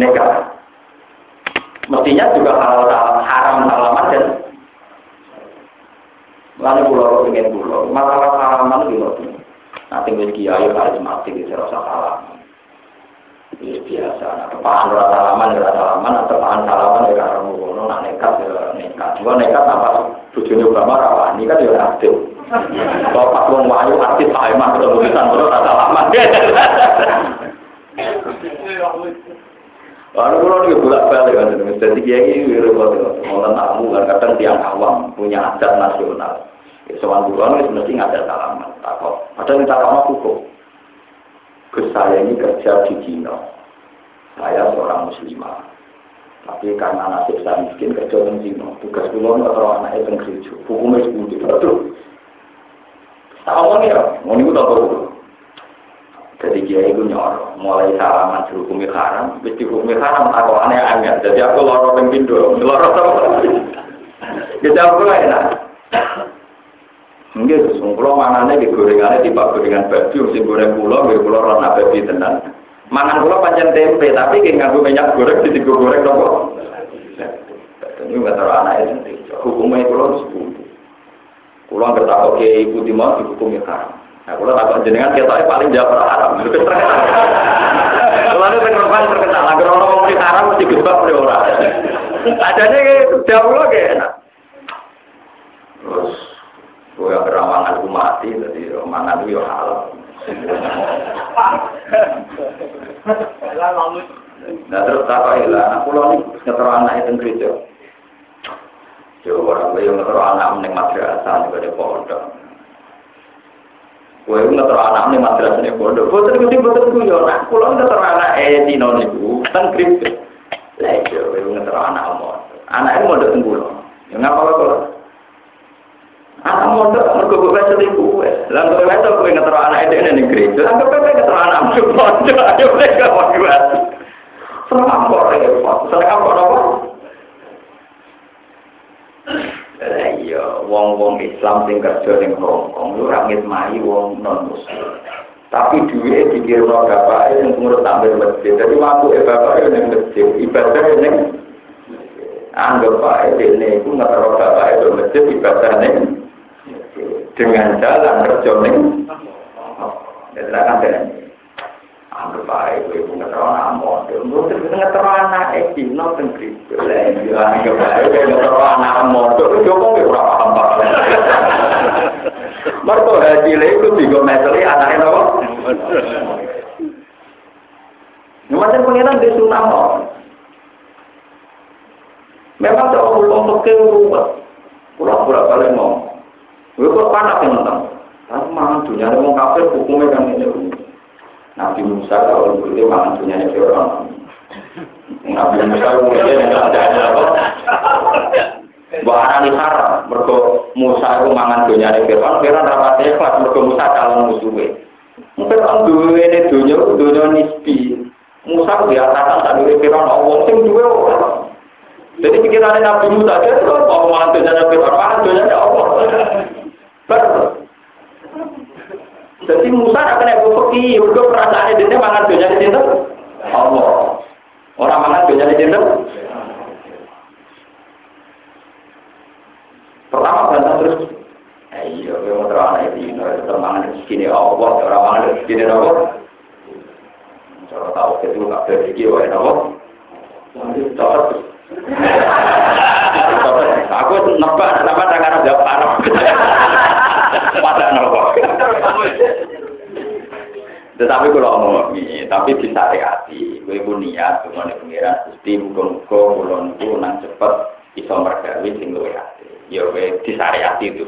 negara. Mestinya juga halal haram salaman dan lalu pulau ingin pulau masalah salaman di luar. Nanti wis kiai karismatik iki rasa salam. Wis biasa ana kepan ora salaman atau kepan salaman ora ngono nek nekat. Yo nekat apa bojone ulama ra wani kan yo ora aktif. Bapak wong wayu aktif ae mah tulisan ora salaman. Baru kalau dia bolak-balik kan, jadi kiai ini repot. Orang tamu kan kadang tiang awam punya adat nasional. Soal bulan itu mesti nggak ada salaman. Takut. Padahal kita sama kukuh. Saya ini kerja di Cina. Saya seorang muslimah. Tapi karena nasib saya miskin kerja di Cina. Tugas bulan atau anaknya pengerja. Hukumnya sepuluh. Betul. Tahu nih ya. Mau nih udah tahu. Jadi dia itu nyor, mulai salaman hukum haram, mesti hukum haram aku aneh-aneh. Jadi aku lorot yang pindu, lorot apa? Jadi aku enak. Enggak, sungguh mangannya digorengannya tipe gorengan baju, si goreng pulau, gue pulau rona babi tenan. Mangan pulau panjang tempe, tapi kayak ngaku minyak goreng, jadi gue goreng dong. Ini nggak terlalu aneh penting. Hukumnya pulau sepuluh. Pulau bertakwa ke ibu timur, hukumnya haram. Aku lakukan jenengan kita paling jauh haram. Kalau ada penerbangan terkenal, agar orang mau beli haram mesti gebak beli orang. Adanya jauh lagi enak. Terus, gue yang beramangan aku mati, jadi romangan aku ya halal. Nah terus apa ya? Aku lalu ngetro anak itu gereja. Jauh orang gue yang ngetro anak menik madrasah juga di pondok. Kowe ora terus anane madrasane pondok. Boten mesti yo ora. Kulo terus anake dina niku kan kripte. Lah yo kowe ora terus anak omong. Anake mondok tenggulo. Yo ngapa kok. Anak mondok mergo kok wis niku. Lah kok wis kok kowe terus anake dene ning gereja. Lah kok kowe terus anak pondok. Ayo wis kok wae. Serang kok repot. Serang kok apa? Iya, wong-wong Islam sing kerja ning Hongkong ora ngitmai wong non muslim. Tapi duwe dikira bapake sing ngurus tampil masjid. Dadi waktuke bapake ning masjid, ibadah ning anggap ae dene iku ngetro bapake ning masjid ibadah ning dengan jalan kerja ning diterangkan dene. Anggap ae iku ngetro amon, ngono ngetro anake dino teng Kristen. Lah iya anggap ae ngetro anak amon. Jopo ora paham banget. Mergo hadile iku digo meteri anake nopo? Nyuwun pangeran desu namo. Memang tak ulung peke ruwet. Pura-pura kali mau. Kuwi kok panak tenan. Tapi mangan dunyane wong kafir hukume kan ngene. Nabi Musa kalau berarti mangan dunyane Firaun. Nabi Musa mungkin enggak ada apa. Barang haram, mergo Musa iku mangan donyane Firaun, Firaun rapate ikhlas mergo Musa calon musuhe. Firaun duwene donya nisbi. Musa diatakan sadurunge Firaun wong sing duwe ora. Dadi pikirane Nabi Musa kok wong mangan donyane Firaun, donyane apa? Betul. Dadi Musa ora kena bukti, mergo perasaane dene mangan donyane sinten? Allah. Ora mangan donyane sinten? Pertama bantah terus, iya, memang terang itu, termangan segini Allah, termangan segini Allah. Cara tahu itu nggak berpikir, wah, Allah. Aku nebak, kenapa tangan ada parah? Pada Allah. Tetapi kalau ngomong ini, tapi bisa hati-hati. Gue pun niat, gue mau pengiran, mesti bukan-bukan, bulan-bulan, nang cepet, bisa mergawi, sehingga gue hati. Ya wis disariati itu.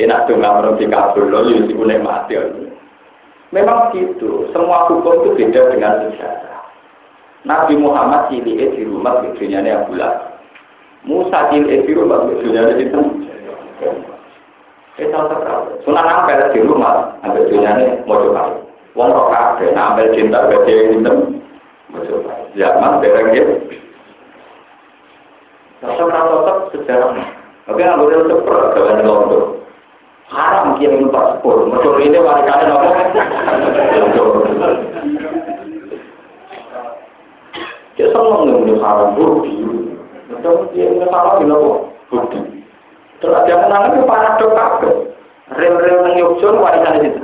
Nek nak donga mrene kabul lho yo dipune mati. Memang gitu, semua hukum itu beda dengan sejarah. Nabi Muhammad cilik di rumah bedane Abu Lahab. Musa cilik di rumah bedane itu. Eta terus. Sunan Ampel di rumah bedane mojo kali. Wong ora kabeh nambel cinta bedane itu. Mojo kali. Zaman dereng ya. Sosok-sosok sejarah. Oke, aku udah super dengan London. Haram kirim empat sepuluh. Motor ini warikane nopo? Kita semua nggak haram rugi. Motor dia nggak salah di nopo rugi. Terus ada menangan itu paradok kabel. Rel-rel yang Yogyakarta warikane itu.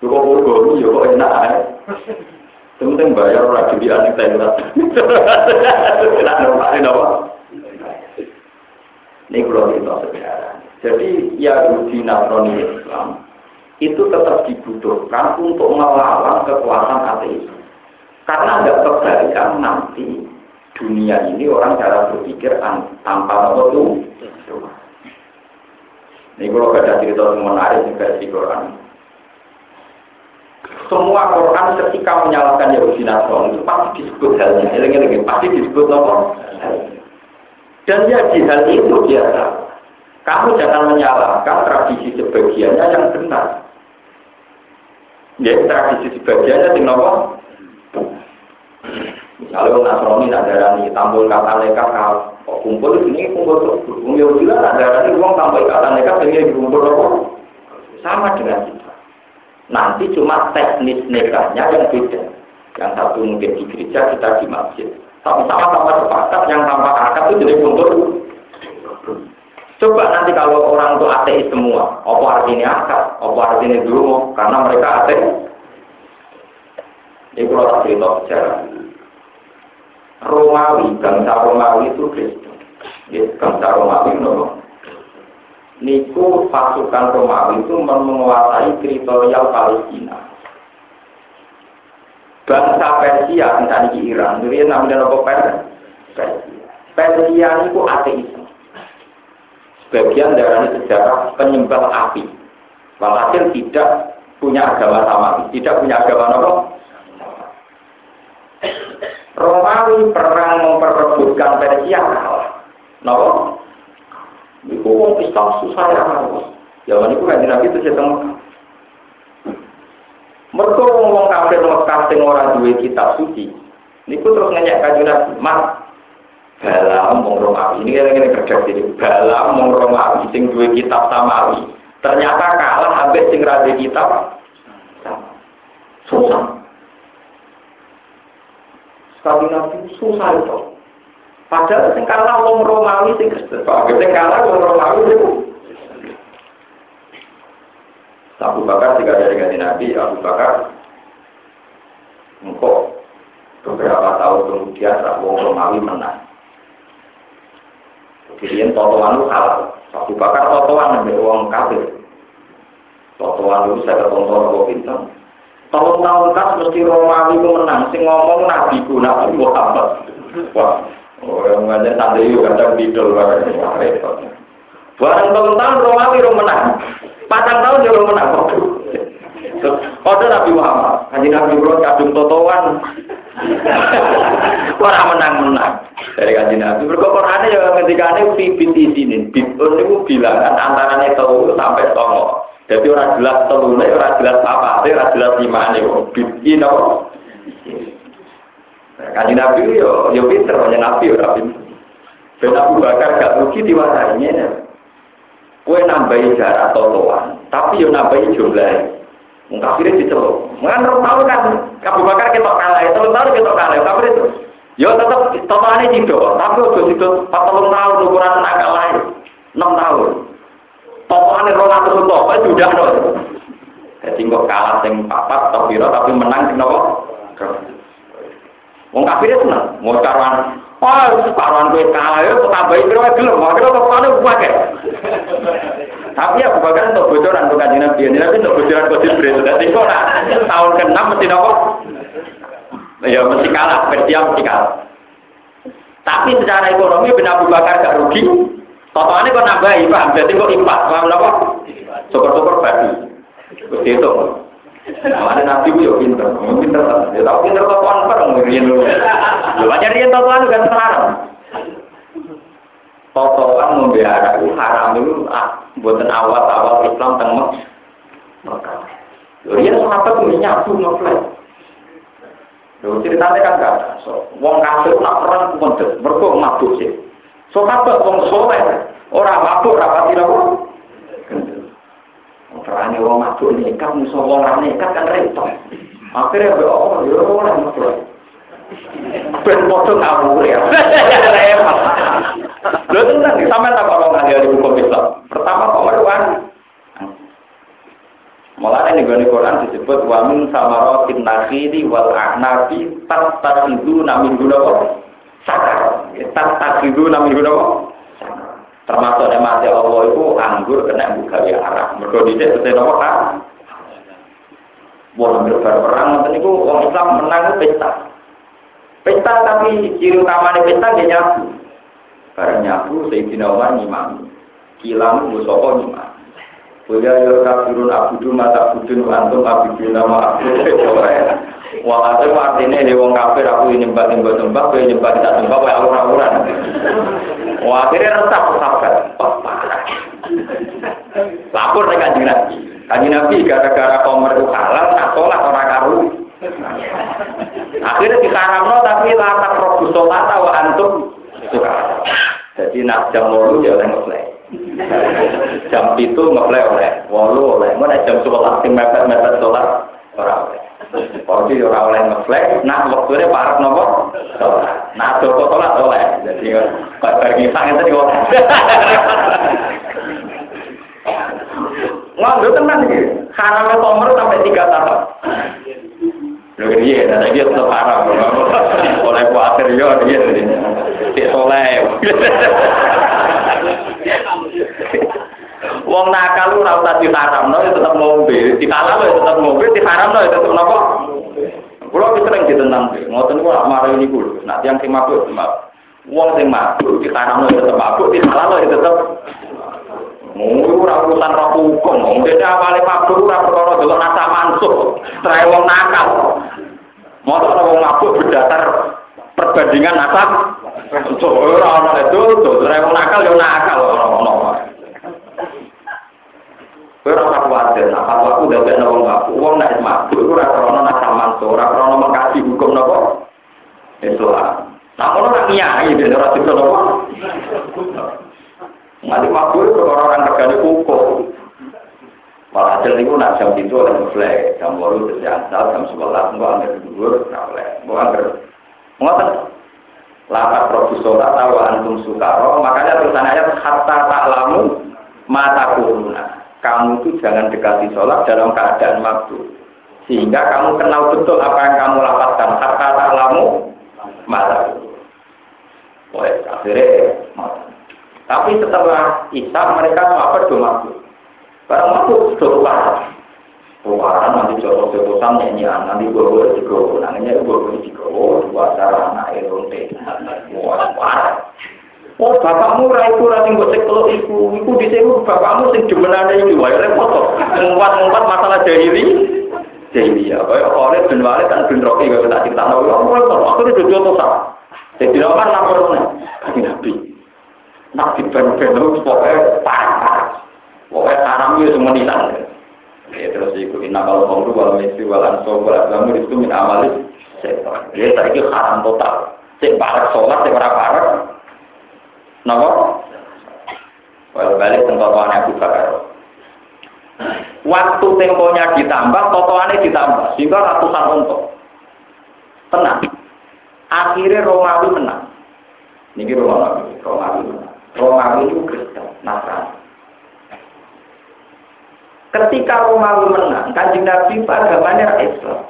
Lu kok bodoh, ya kok enak ae. Penting bayar ora jadi aneh tenan. Lah normal apa? Ini belum kita sebenarnya. Jadi Yahudi Nasrani Islam itu tetap dibutuhkan untuk melawan kekuatan ateis. Karena ada perbaikan nanti dunia ini orang cara berpikir tanpa waktu. Ini kalau ada cerita yang menarik juga di Quran. Semua Quran ketika menyalahkan Yahudi Nasrani itu pasti disebut halnya. Ini pasti disebut nomor. Dan ya di hal itu biasa. Kamu jangan menyalahkan tradisi sebagiannya yang benar. Ya, tradisi sebagiannya sing nopo? Misalnya Nasrani nak darani tampil kata nekat kok kumpul ini kumpul wong yo bilang nak darani wong tampil kata nekat pengen kumpul nopo? Sama dengan kita. Nanti cuma teknis nekatnya yang beda. Yang satu mungkin di gereja, kita di masjid. Tapi sama-sama sepakat yang tanpa akad itu jadi kumpul. Coba nanti kalau orang itu ateis semua, apa artinya akad, apa artinya dulu, karena mereka ateis. Ini kalau cerita sejarah. Romawi, bangsa Romawi itu Kristen. Bangsa Romawi itu. Niku pasukan Romawi itu menguasai teritorial Palestina. Bangsa Persia, misalnya di Iran, itu namanya apa Persia. Persia itu ateisme. Sebagian dari sejarah penyembah api, walhasil tidak punya agama sama, tidak punya agama apa? Romawi perang memperebutkan Persia kalah, apa? Itu orang susah ya, zaman itu kan nabi itu sedang mereka ngomong kafir Mekah sing ora duwe kitab suci, niku terus ngeyak kanjeng Nabi, mas. Bala omong Romawi, ini kira-kira kerja sini. Bala omong Romawi, sing duwe kitab samawi. Ternyata kalah habis sing raja kitab. Susah. Sekali nabi susah itu. Padahal sing kalah omong Romawi sing Kristen. Sing kalah omong Romawi sing. Abu Bakar tiga dari nabi. Abu Bakar, engkau beberapa tahun kemudian omong Romawi menang. Kalian totoan lu kalah. Abu Bakar totoan ambil uang kafir. Totoan lu saya tertonton kok bintang. Tahun-tahun kas mesti Romawi ku menang. Sing ngomong nabiku Nabi Muhammad. Wah, orang ngajen tadi yo kadang didol wae repot. Barang tahun-tahun Romawi ro menang. Patang tahun yo menang kok. Kode Nabi Muhammad. Kanjeng Nabi bro kadung totoan. Ora menang-menang. Dari kajian Nabi, berkokorannya yang ketika ini pipit di sini, pipun itu bilangan antaranya telur sampai tolong. Jadi orang jelas telurnya, orang jelas apa, orang jelas gimana, pipin apa. Kajian Nabi itu pinter, hanya Nabi orang pinter. Dan Abu Bakar gak rugi diwasainya. Kue nambahin jarak tolongan, tapi yo nambahin jumlahnya. Mungkin itu loh, mengenal tahu kan? Abu Bakar kita kalah, telur tahu kita kalah, tapi itu. Ya tetap totalnya tidak, tapi udah tidak 40 tahun ukuran agak lain 6 tahun totalnya rona teruntuk, sudah dong jadi kok kalah yang papat, tapi menang kenapa? Orang kafirnya senang, mau karuan karuan gue kalah, ya tambahin kira-kira gelap, makanya totalnya buahkan tapi ya buahkan untuk bocoran, bukan jenis-jenis tapi untuk bocoran kode beres, jadi kok tahun ke-6 mesti apa? Ya mesti kalah, Persia mesti kalah. Tapi secara ekonomi benar Abu Bakar gak rugi. Totoannya kok nambahi, paham? Berarti kok impas, paham apa? Syukur-syukur bagi. Seperti itu. Awalnya nanti gue ya pinter. Pinter kan? Ya tau pinter totoan bareng. Lepas rian totoan itu kan terlarang. Totoan membiara itu haram itu buatan awal-awal Islam tengok. Rian sahabat itu nyabu ngeflek. Lho ceritane kan gak so wong kafir nak perang kumpul mergo mabuk sih. So kabeh wong soleh ora mabuk ora pati lho. Perane wong mabuk nek kan iso wong ora nekat kan repot. Akhire oh yo ora mabuk. Ben foto ngawur ya. Lho tenan sampeyan tak kok ngajari buku Islam. Pertama kok ora nggone Quran disebut wa min samaratin nakhili wal a'nabi tattakhiduna min gulaw. Sakar, tattakhiduna min gulaw. Termasuk nikmat Allah itu anggur kena buka ya Arab. Mergo dite tetep apa kan? Wong berperang ngoten niku wong Islam menang pesta. Pesta tapi ciri utamane pesta nggih nyabu. Bareng nyabu Sayyidina Umar ngimami. Kilamu musoko ngimami. Wajah yurka firun abudu mata budun antum abudu nama abudu wakasih artinya wong kafir aku nyembah-nyembah aku nyembah kita nyembah kayak awur-awuran wah akhirnya resah sahabat parah lapor dengan kanji nabi gara-gara komer itu kalah akolah orang karu akhirnya dikaramno tapi latak robusto lata wa antum jadi nak jam lalu dia tengok lagi jam itu ngeplay oleh walu oleh mana jam sekolah tim mepet dolar orang oleh kalau dia orang oleh ngeplay nah waktunya parah nopo dolar nah dolar dolar oleh jadi kalau pergi sang itu dioleh nggak tenang gitu karena komer sampai 3 tahun loh iya nanti dia tetap haram oleh kuatir yo dia tidak soleh wong nakal ora usah ditaramno ya tetep ngombe, dikalah ya tetep ngombe, ditaramno ya tetep napa? Kulo wis sering ditentang, ngoten kok marani niku lho. Nek tiyang sing mabuk, wong sing mabuk ditaramno ya tetep mabuk, dikalah ya tetep mung ora urusan ro hukum. Wong dene awale mabuk ora perkara delok rasa mansuh, trae wong nakal. Mosok wong mabuk berdasar perbandingan nasab ora ana itu, trae wong nakal ya nakal ora. Ora kuwatir, aku dadi wong mabuk. Wong nek mabuk ora krana nakal manso, ora krana mengkaji hukum napa? Islam. Nah, ono nek nyai dene ora dicoba napa? Mati mabuk perkara ora regane hukum. Malah hasil niku nek jam itu oleh refleks, jam 8 terus asal jam 11 engko angger dhuwur ora oleh. Engko angger. Ngoten. Lapat profesor atau antum sukaro, makanya tulisan ayat hatta ta'lamu ma taquluna. Kamu itu jangan dekati sholat dalam keadaan mabuk sehingga kamu kenal betul apa yang kamu lafazkan hatta ta'lamu malah akhirnya mabuk tapi setelah Isa mereka apa itu mabuk barang mabuk sudah keluaran nanti jodoh-jodohan nyanyian nanti gue digowo nanginya gue digowo dua cara anak eronte wah oh bapakmu ra iku ra sing gocek teluk iku diteku bapakmu sing jemenane iki wae repot to ngumpat-ngumpat masalah jahili ya wae oleh ben wae tak ben roki wae tak ditano yo ora to aku dijojo to sak dadi ora laporane nabi nabi ben terus pokoke parah pokoke haram yo semeni lan ya terus iku inabal qawlu wal misi wal anso wal azmu itu min amalis setan ya saiki haram total sing parek salat sing ora parek napa? Well, balik totoane Abu Bakar. Waktu temponya ditambah, totoane ditambah, sehingga ratusan unta. Tenang. Akhirnya Romawi menang. Niki Romawi. Romawi itu Kristen, Nasrani. Ketika Romawi menang, Kanjeng Nabi agamanya Islam.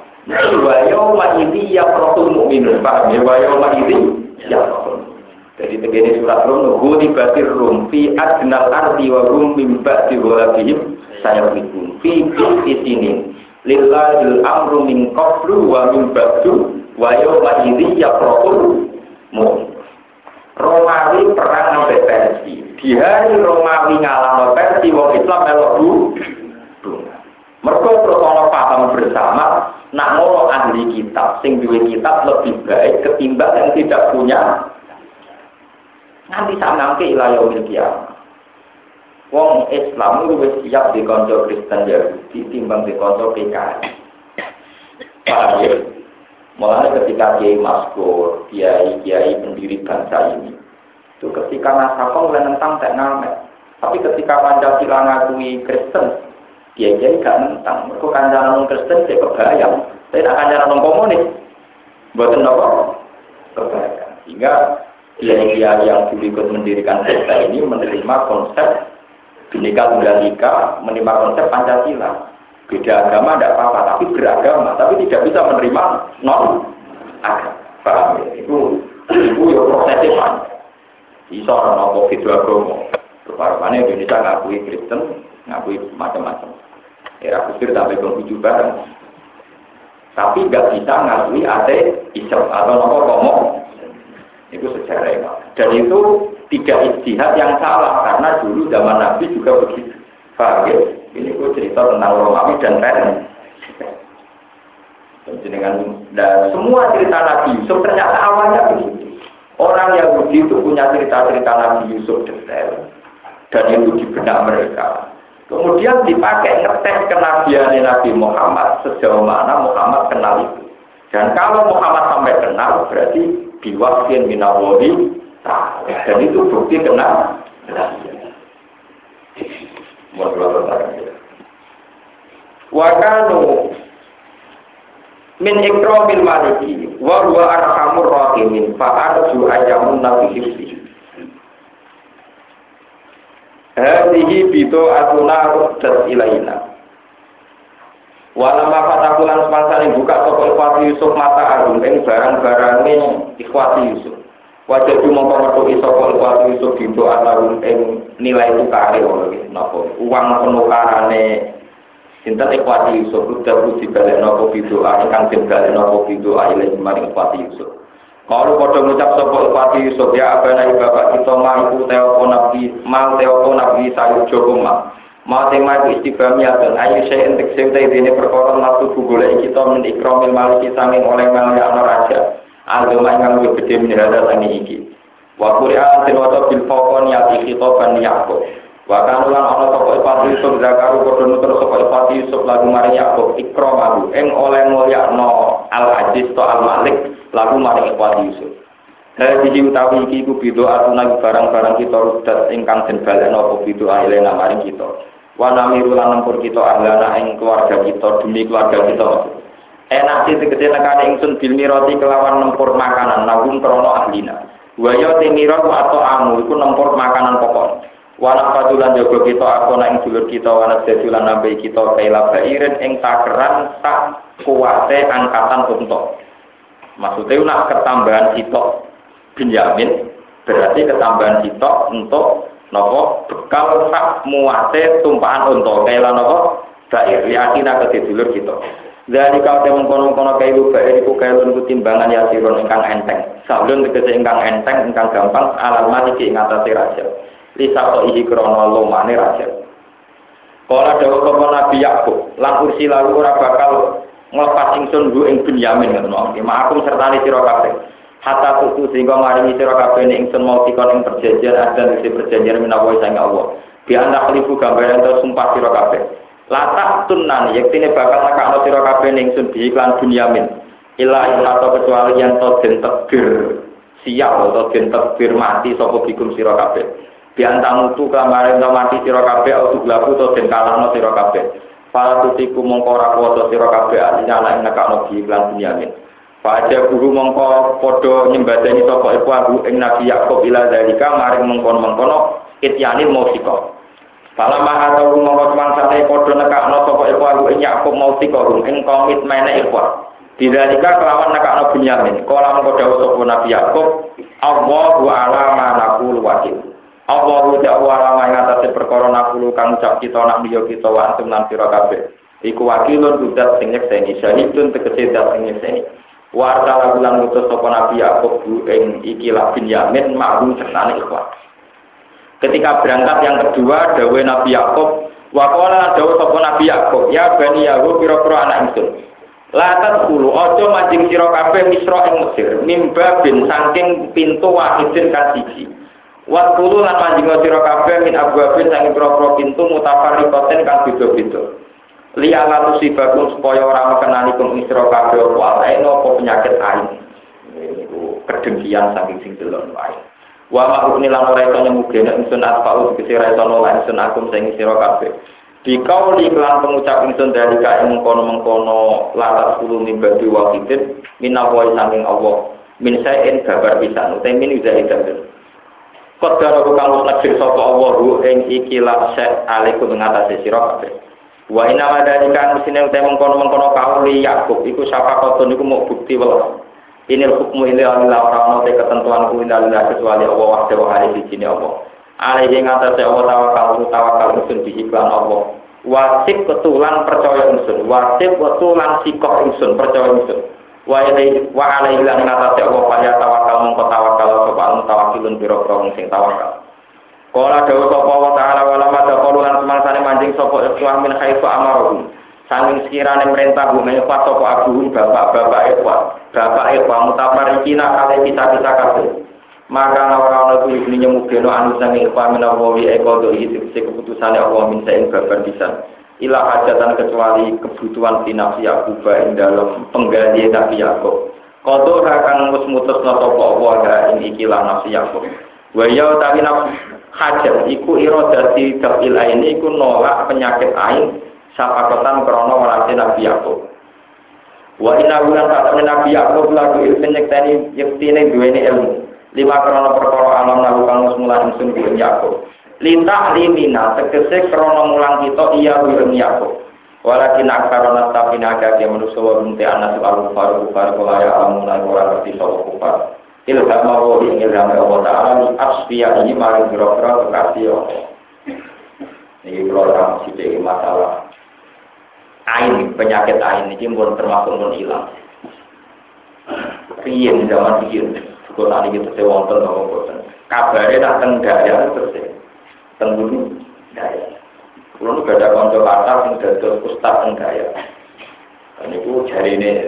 Wa yauma idzi yaqratul mu'minun, paham ya? Wa yauma idzi yaqratul. Jadi begini surat Rum, "Ghuli batir rum fi adnal ardi wa rum min ba'di ghalabihim sayaqitun fi qitinin lillahil amru min qablu wa min ba'du wa yawma idzi yaqrul mu'min." Romawi perang sampai Persia. Di hari Romawi ngalahno Persia, wong Islam melok dunga. Mergo perkara paham bersama, nak ngono ahli kitab sing duwe kitab lebih baik ketimbang yang tidak punya. Nanti sampe ilayah milkiah. Wong Islam luwih siap dikonco Kristen Yahudi timbang dikonco PKI. Paham ya? Mulanya ketika Kiai Maskur, Kiai pendiri bangsa ini, itu ketika Nasakong menentang tak ngamet. Tapi ketika Pancasila ngakui Kristen, Kiai gak nentang. Mereka kancaran Kristen dia kebayang, tapi nak kancaran komunis, buatan apa? Kebayang. Sehingga Kiai-kiai yang ikut mendirikan partai ini menerima konsep Bhinneka Tunggal Ika, menerima konsep Pancasila. Beda agama tidak apa-apa, tapi beragama, tapi tidak bisa menerima non agama. Paham ya? Itu ya prosesnya kan. Bisa orang ngomong video agama. Keparuhannya Indonesia ngakui Kristen, ngakui macam-macam. Era kusir sampai penghujung bareng. Tapi nggak bisa ngakui ateisme atau ngomong. Itu sejarah ya. Dan itu tidak ijtihad yang salah, karena dulu zaman Nabi juga begitu. Paham ya? Ini aku cerita tentang Romawi dan Ren. Dan semua cerita Nabi Yusuf ternyata awalnya begitu. Orang Yahudi itu punya cerita-cerita Nabi Yusuf detail. Dan itu di benak mereka. Kemudian dipakai ngetes kenabian Nabi Muhammad. Sejauh mana Muhammad kenal itu. Dan kalau Muhammad sampai kenal, berarti biwaksin minawoli. Dan itu bukti kenal. Wakanu min ikramil maliki wa huwa arhamur rahimin fa arju ayyamun nabihsi hadhihi bitu atuna ruddat ilaina walama fatakulan sepansaling buka toko ikhwati Yusuf mata agung ing barang-barange ikhwati Yusuf wajah itu mempermatuhi sokol kuali Yusuf gitu ataupun nilai tukar uang penukarannya sinten ikhwati Yusuf udah puji balik nopo gitu akan balik nopo gitu ailai kemarin ikhwati Yusuf kalau pada ngucap sokol ikhwati Yusuf ya abana bapak kita mampu teoko nabi sayur jokoma mau tema itu istiqamiyah dan ayu saya entek seutai dini perkoron nafsu bugulai kita menikromil maliki sanging oleh malia raja Al-Jum'ah yang lebih gede menirada sani iki Wakuri'an sinwata bilfokon yati khitoban Yaakob Wakanulan ono toko ipati Yusuf Zakaru kodonutur toko ipati Yusuf lagu maring Yaakob ikram aku eng oleh mulyakno al-aziz to al-malik lagu maring ipati Yusuf dari sisi utawi iki kubido atunagi barang-barang kita rudat ingkang jenbalen opo bido ahilena maring kita wanamirulan nempur kita ahlana ing keluarga kita demi keluarga kita enak sisi ketenekane ingsun bilmiroti kelawan nempur makanan nabung krono ahlina waya timiro atau amu iku nempur makanan pokok wanak padulan jago kita aku naing dulur kita wanak jadulan nabai kita kaila bairin ing takeran tak kuwate angkatan untuk maksudnya nak ketambahan sitok Benjamin berarti ketambahan sitok untuk nopo bekal tak muate tumpahan untuk kaila nopo bair liatina ke dulur kita dari kau temen kono-kono kailu baik, kailu timbangan ya sirun ingkang enteng. Sablon tegese ingkang enteng, ingkang gampang. Alamat iki ngatasi raja. Lisato ihi krono lomane raja. Kala dawuh kepala Nabi Yakub, lan kursi lalu ora bakal nglepas ingsun nggo ing Benyamin ngoten wae. Ma'akum sertane sira kabeh. Hatta kudu sehingga maringi sira kabeh ingsun mau dikon ing perjanjian adan iki perjanjian menawa saking Allah. Bi anda khalifu gambaran to sumpah sira kabeh. Latak tunan yektine bakal nakakno sira kabeh ning sun diiklan Benyamin. Ila atau kecuali yang to den tegir. Sial to den tegir mati sapa bikum sira kabeh. Biantamu tu kamare to mati sira kabeh autu glapu to den kalahno sira kabeh. Falatiku mongko ora kuwasa sira kabeh nyalahne nakakno diiklan Benyamin. Fajar guru mongko padha nyembadani sapa iku aku ing Nabi Yakub ila dalika maring mengkon-mengkono ityani mausika. Pala maha tahu mongkot mangsane kodo nekakno soko iku aku ing Yakub mau tikorum ing komitmene iku. Diralika kelawan nekakno Benyamin. Kala mongko dawuh soko Nabi Yakub, Allahu alama naqul wakil. Allahu ta'ala mangatasi perkara nakulu kang ucap kita nak liya kita wa antum lan sira kabeh. Iku wakilun dudat sing nyekseni syahidun tegese dat sing nyekseni. Wa ta'ala lan ngutus soko Nabi Yakub ing ikilah Benyamin ma'ruf senane iku. Ketika berangkat yang kedua, dawuh Nabi Yakub, waqala dawuh sapa Nabi Yakub, ya bani Yakub pira-pira anak ingsun. La tadkhulu aja manjing sira kabeh Misra ing Mesir, mimba bin saking pintu wahidin kan siji. Wa qulu lan manjing sira kabeh min abwabin saking pira-pira pintu mutafarriqatin kan beda-beda. Li'alla tusibakum supaya ora mekenani kum sira kabeh apa ae napa penyakit ae. Niku kedengkian saking sing delok wae. Wa ma'runi lan ora iso nyemugene ingsun atfa'u dikira iso nolak ingsun akum sing sira kabeh. Dikauli lan pengucap ingsun dalika ing mengkono-mengkono laras kulo nimbadi wakitin minawai saking Allah. Min saen babar pisan uta min izaitan. Kodaro kang wis negeri sapa Allah ing ikilah sa'alaikum ngatasi sira kabeh. Wa inna madalikan usine uta mengkono-mengkono kauli Yakub iku sapa koton iku mau bukti welas. Inil hukmu ila Allah ora ono te ketentuan kuwi dalil kecuali Allah wa ta'ala hari iki ne Allah. Ale ing atase Allah tawakal usun dihiblan Allah. Wasik ketulan percaya usun, wasik ketulan sikok usun percaya usun. Wa alaihi wa alaihi lan atase Allah kaya tawakal mung tawakal sapa mutawakilun biro-biro sing tawakal. Kala dawuh sapa wa ta'ala wala madaqulu lan semangsane mancing sapa ikhwan min khaifu amarohum sanging sekirane perintah gume pas sapa agung bapak-bapak ikhwan mutafarikina kale kita kabeh maka ora ana kuwi nyemugeno anu sanging ikhwan menawa wi ekodo iki keputusane Allah min saen babar pisan ila hajatan kecuali kebutuhan dinafsi Yakuba ing dalem penggali tapi Yakub kodo akan wis mutusna sapa Allah ing iki lan nafsi Yakub wa ya tapi nafsi hajat iku iradati dafil ain iku nolak penyakit ain sapakatan krana walase Nabi Yakub. Wa inna lan ta'ala Nabi Yakub lagu ilmine tani yektine duweni ilmu. Lima krana perkara alam lagu kang mulan ingsun duweni Yakub. Lintah limina tegese krana mulang kita iya duweni Yakub. Walakin aktarana tapina kake manusa wa binti anas wal faru faru la ya amuna wa rabbi sawfa. Ilham Allah yang ilham Allah Ta'ala asfiya ini maring biro-biro terkasih ini biro-biro sedikit masalah ain, penyakit ain ini pun termasuk pun hilang rian zaman dikit kalau tadi kita sewonton kabarnya tak tenggaya terus tenggunu tenggaya kalau tidak ada konco kata tenggaya ustaz tenggaya ini aku jari ini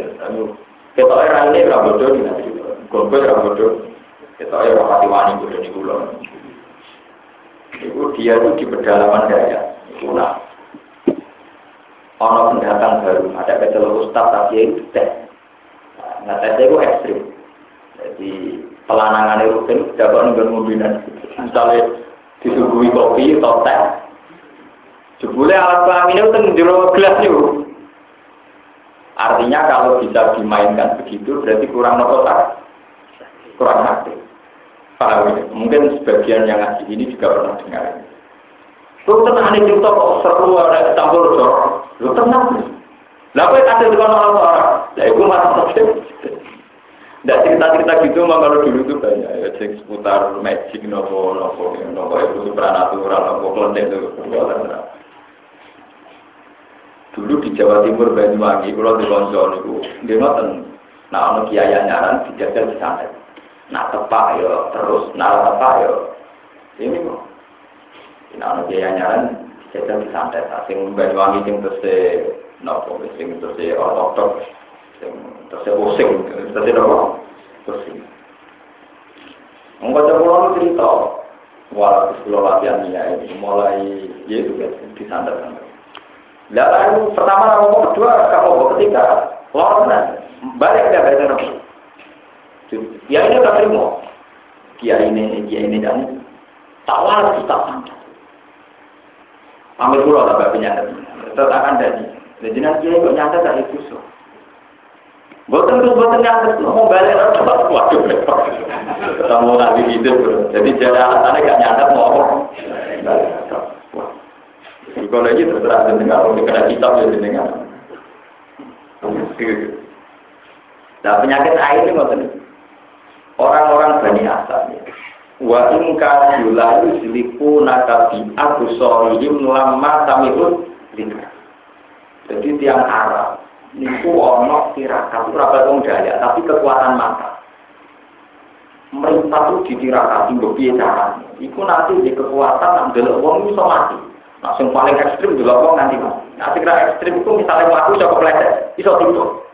kita orang ini berbodoh di nanti Gombel ya bodoh, kita ya rapati wani bodoh di pulau. Ibu dia itu di pedalaman daya, pulau. Orang pendatang baru, ada kecelok ustaz tapi itu teh. Nah teh itu ekstrim. Jadi pelanangan itu kan dapat ngeluarin misalnya disuguhi kopi atau teh. Jebule alat kelamin itu tenggiro gelas itu. Artinya kalau bisa dimainkan begitu berarti kurang notak. Kurang aktif. Paham ya? Mungkin sebagian yang ngaji ini juga pernah dengar. Lu tenang nih cerita kok seru ada campur jor. Lu tenang nih. Lalu ada dengan orang-orang. Ya itu masih. Tidak cerita-cerita gitu memang kalau dulu itu banyak. Ya cek seputar magic nopo itu supranatural nopo kelenteng itu. Dulu di Jawa Timur Banyuwangi kalau di Loncon itu dia ngoten. Nah ono kiai nyaran dijagal di sana. Nak tepak yo terus, nak tepak yo. Ini kok. Nah, dia nyaran kita disantet. Sing Banyuwangi sing tese nopo, sing tese ortok, sing tese osing, tese nopo. Osing. Engko coba cerita. Wah, sekolah latihan ini mulai yaitu disantet. Lalu pertama nomor kedua, nomor ketiga, lorna balik dia balik nomor. Ya ini tak terima. Dia ini dan tak waras tak pantas. Ambil pulau tak penyandat. Tetakan tadi. Jadi nanti dia ikut nyandat tak itu so. Buat tentu nyandat mau balik atau tak kuat tu. Kamu lagi hidup bro. Jadi jalan alasannya tak nyandat mau. Kalau lagi terserah dengar orang kena kitab dia dengar. Nah penyakit air ni macam ni. Orang-orang Bani Asad wa in ka yulalu siliku nakabi abusorihim lama tamihun lingkar jadi tiang Arab niku onok tirakat berapa daya tapi kekuatan mata merintah itu ditirakati berbiaya cara itu nanti di kekuatan yang delok wong itu mati nah yang paling ekstrim delok wong nanti nanti kira ekstrim itu misalnya waktu cukup lecet bisa tidur.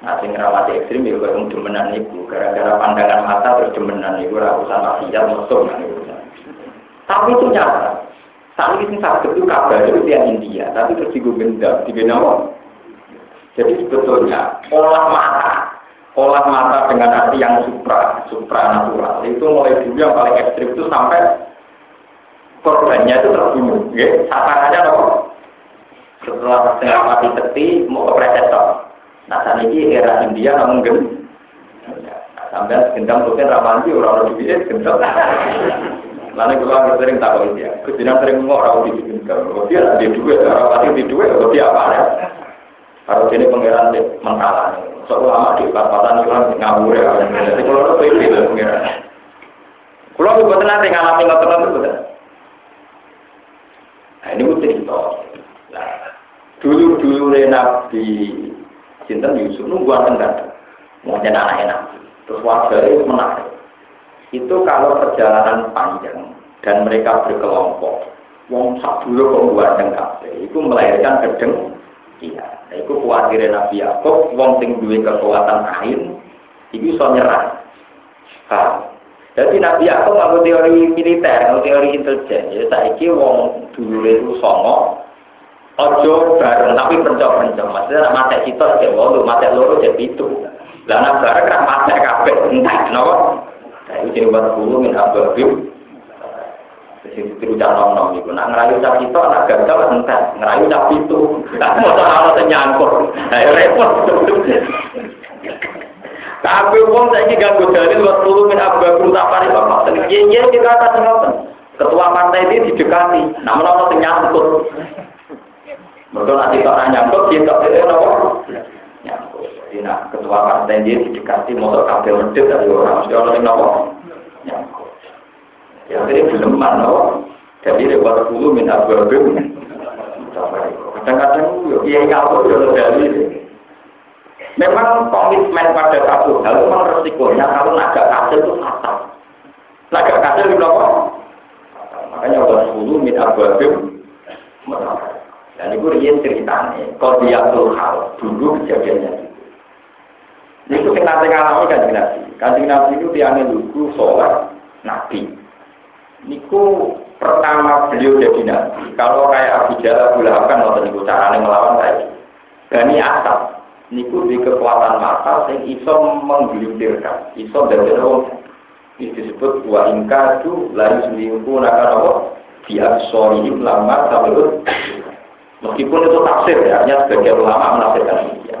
Nah, sing rawati ekstrim ya kaya wong demenan niku, gara-gara pandangan mata terus demenan niku ora usah maksiat metu niku. Tapi itu nyata. Saiki sing sakit itu kabar itu tiang India, tapi terus digo benda, digenawa. Jadi sebetulnya olah mata dengan arti yang supranatural. Itu mulai dulu yang paling ekstrim itu sampai korbannya itu terbunuh, nggih. Sasarannya apa? Setelah setengah mati teti mau kepleset tok. Nah, saat ini era India namun gem. Nah, sambil gendam mungkin ramadhan orang lebih gendam. Karena kita sering tahu dia, kesini sering ngomong orang di kalau dia ada dua, orang pasti di dua, kalau dia apa ya? Harus ini pengiran mentala. Soalnya di tempatan itu ngawur ya. Jadi kalau orang pilih itu pengiran. Kalau aku buat nanti ngalami ngotot itu betul. Nah ini udah itu. Dulu Nabi Sinten Yusuf nungguan tenggat, mau jadi anak-anak. Terus warga itu menarik. Itu kalau perjalanan panjang dan mereka berkelompok, wong sabdulu pembuat tengkap, itu melahirkan gedeng. Iya, itu kuatirin Nabi Yakub, wong sing duwe kekuatan ain, itu so nyerah. Jadi Nabi Yakub nganggo teori militer, nganggo teori intelijen. Jadi saiki wong dulu itu songo, ojo bareng tapi pencok-pencok. Maksudnya mata kita ya wong, mata loro jadi itu. Lah bareng kan mata kabeh entek, napa? Itu buat guru min abdul bim. Jadi itu jangan nom itu. Nak ngerayu tak itu, nak gagal entah. Ngerayu tak itu, tak mau terlalu ternyangkut. Repot. Tapi uang saya ini ganggu jadi buat guru min abdul bim tak paling bapak. Iya kita akan ngotot. Ketua partai ini didekati. Namun orang ternyangkut. Betul nanti orang nyangkut kita terlalu. Nah, ketua partai dia didekati motor kabel medit dari orang mesti orang yang nopo nyangkut. Ya ini belum mano, jadi lewat dulu minat berbeda. Kadang-kadang yang ngawur jauh dari. Memang komitmen pada satu hal memang resikonya kalau naga kasil itu fatal. Naga kasil di nopo, makanya lewat dulu minat berbeda. Dan itu dia ceritanya, kalau dia hal dulu kejadiannya. Itu kenapa ngalami Kanjeng Nabi? Kanjeng Nabi itu tiane lugu sholat Nabi. Niku pertama beliau jadi Nabi. Kalau kayak Abu Jahal Abu Lahab kan ngoten niku carane melawan saya. Bani Asad niku di kekuatan mata sing iso menggelintirkan, iso dadekno. Iki disebut wa ingkadu la yusmiku nakaraw fi absori lamma tabud. Meskipun itu tafsir ya, hanya sebagian ulama menafsirkan ini.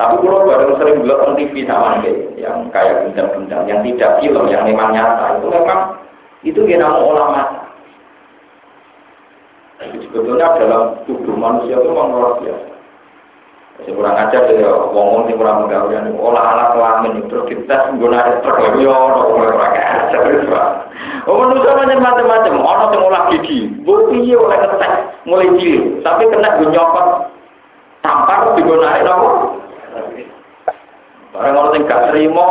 Tapi kalau bareng sering belok TV sama yang kayak bintang-bintang, yang tidak film, yang memang nyata, itu memang itu yang nama ulama. Sebetulnya dalam tubuh manusia itu memang luar biasa. Saya kurang ajar dari ngomong yang kurang menggaulian, olah-olah kelamin, terus kita menggunakan tergolong, orang-orang ajar, manusia macam-macam, orang yang olah gigi, bukti oleh ketek, mulai jilid, tapi kena nyokot, tampar, digunakan apa? Barang orang yang gak terima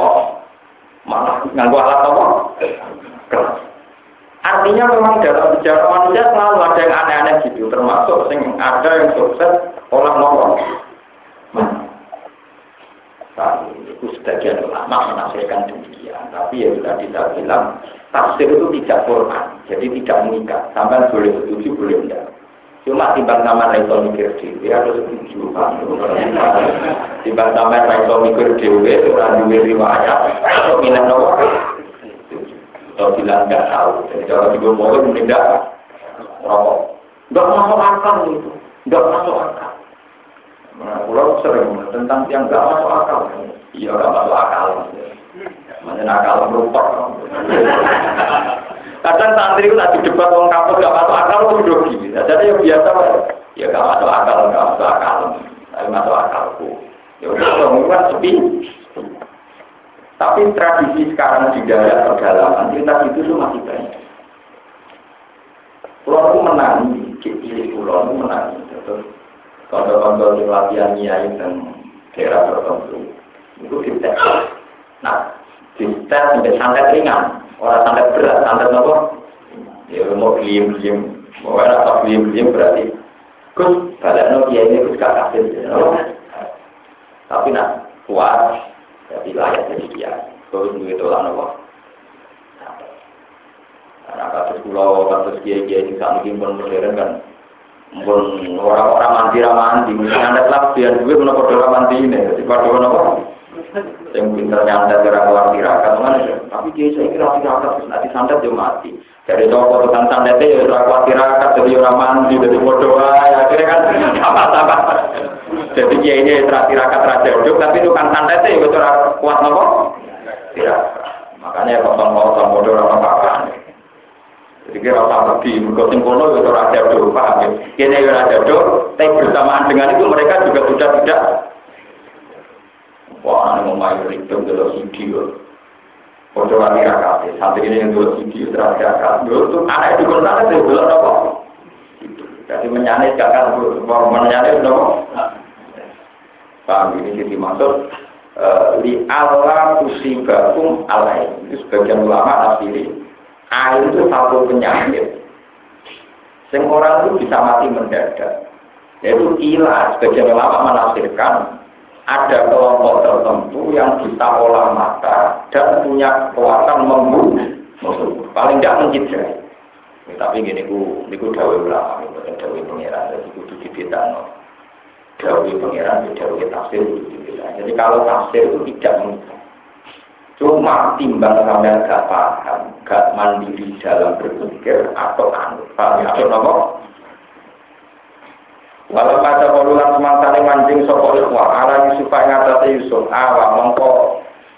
malah nganggu alat apa? Keras. Artinya memang dalam sejarah manusia selalu ada yang aneh-aneh gitu, termasuk sing ada yang sukses olah nolong. Tapi itu sebagian ulama menafsirkan demikian. Tapi ya sudah kita bilang tafsir itu tidak formal, jadi tidak mengikat. Sampai boleh setuju boleh tidak. Cuma timbang sama raiso mikir dewe harus setuju timbang sama raiso mikir dewe orang duwe riwayat atau minat nomor atau bilang gak tahu jadi kalau juga boleh menindak rokok gak masuk akal itu gak masuk akal pulau sering tentang yang gak masuk akal iya gak masuk akal maksudnya akal merupak kadang santri itu tadi debat orang kampus gak masuk akal itu udah gini jadi yang biasa ya gak masuk akal tapi masuk akalku ya udah orang sepi tapi tradisi sekarang di daerah pedalaman cerita itu semua kita pulau itu menangis kecil pulau itu menangis terus tonton-tonton latihan nyai dan daerah tertentu itu kita nah kita sampai santet ringan orang santet berat, santet apa? Ya mau klim-klim mau enak atau klim-klim berarti terus baliknya dia ini terus gak kasih tapi nak kuat jadi layak jadi dia terus begitu lah apa? Karena kasus pulau, kasus dia-dia yang saat ini pun modern kan pun orang-orang mandi-mandi mungkin santet lah, biar gue menopodora mandi ini jadi padahal apa? Saya mungkin ternyata gara-gara tirakat tapi dia saya kira tirakat nanti santet dia mati dari toko tukang santetnya ya gara-gara tirakat jadi orang mandi jadi bodoh akhirnya kan apa-apa jadi dia ini tirakat raja hidup tapi tukang santetnya ya gara-gara kuat nopo tirakat makanya kosong-kosong bodoh orang-orang Jadi rasa lebih mengkonsumsi kono itu raja doa, paham ya? Ini raja doa, tapi bersamaan dengan itu mereka juga sudah tidak. Wah, ini mau main ribut dalam studio. Perjuangan rakyat, sampai ini yang dalam studio terakhir dulu tuh anak itu bersalah itu belum apa. Jadi menyanyi jangan baru menyanyi dong. Paham ini jadi maksud li Allah tusibakum alaih. Itu sebagian ulama asli. Air itu satu penyakit. Sing orang itu bisa mati mendadak. Yaitu ilah. Sebagian ulama menafsirkan ada kelompok tertentu yang bisa olah mata dan punya kekuatan membunuh. Paling tidak menciderai. Tapi gini, niku dawuh ulama, bukan dawuh pengeran. Jadi kudu dibedakno. Dawuh pengeran, dawuh tafsir kudu dibedakno. Jadi kalau tafsir itu tidak mungkin. Cuma timbang sampean gak paham, gak mandiri dalam berpikir atau anut. Paham ya? Nopo? Walau kata polulan semantane mancing sapa Yusuf, ala Yusuf ngatasi Yusuf, awak mengko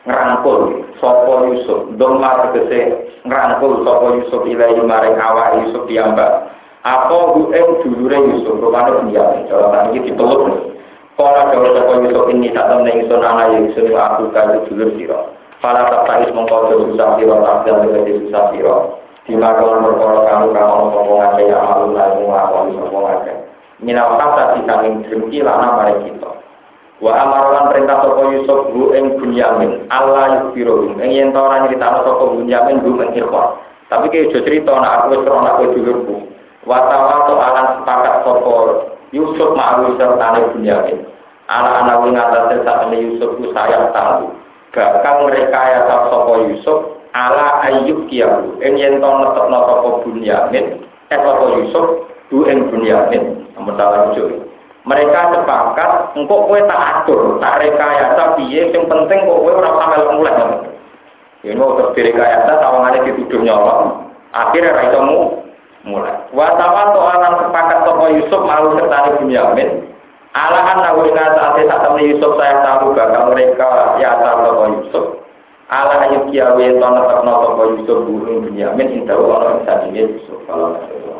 ngrangkul sapa Yusuf, domar tegese ngrangkul sapa Yusuf ilahi maring awak Yusuf piyambak. Apa hukum dulure Yusuf rupane dia, cara iki dipeluk. Kala dawuh sapa Yusuf ini sak temne ingsun ana Yusuf aku kali dulur sira. Para tatais mengkonsumsi susah siro, taksil menjadi susah siro. Dimakon berkoro kamu kamu ngomong aja, ya malu lah, ngomong aja. Minau kata di samping dengki lana mari kita. Wa amarolan perintah toko Yusuf hu eng Bunyamin, Allah yusbirohum. Yang tawaran cerita toko Bunyamin hu mengirkor. Tapi kayak jujur cerita, nak aku seron aku dulurku. Wasawato akan sepakat toko Yusuf ma'awi sertane Bunyamin. Anak-anak wingatasi saat ini Yusufku sayang tahu. Bakal rekayasa sapa Yusuf ala ayyub kiyahu ing yen to netepno sapa Bunyamin sapa Yusuf du ing Bunyamin amarga rujuk mereka sepakat engko kowe tak atur tak rekayasa piye sing penting kok kowe ora sampe muleh yen mau terpikir rekayasa sawangane dituduh nyolong akhire ra iso muleh wa tawa to anan sepakat sapa Yusuf malu serta Bunyamin alahan nabi nata ate tak temui Yusuf saya tahu bakal mereka ya tahu Yusuf ala ayu kiawe ton tetep nopo Yusuf burung Bunyamin inta orang sadine Yusuf kalau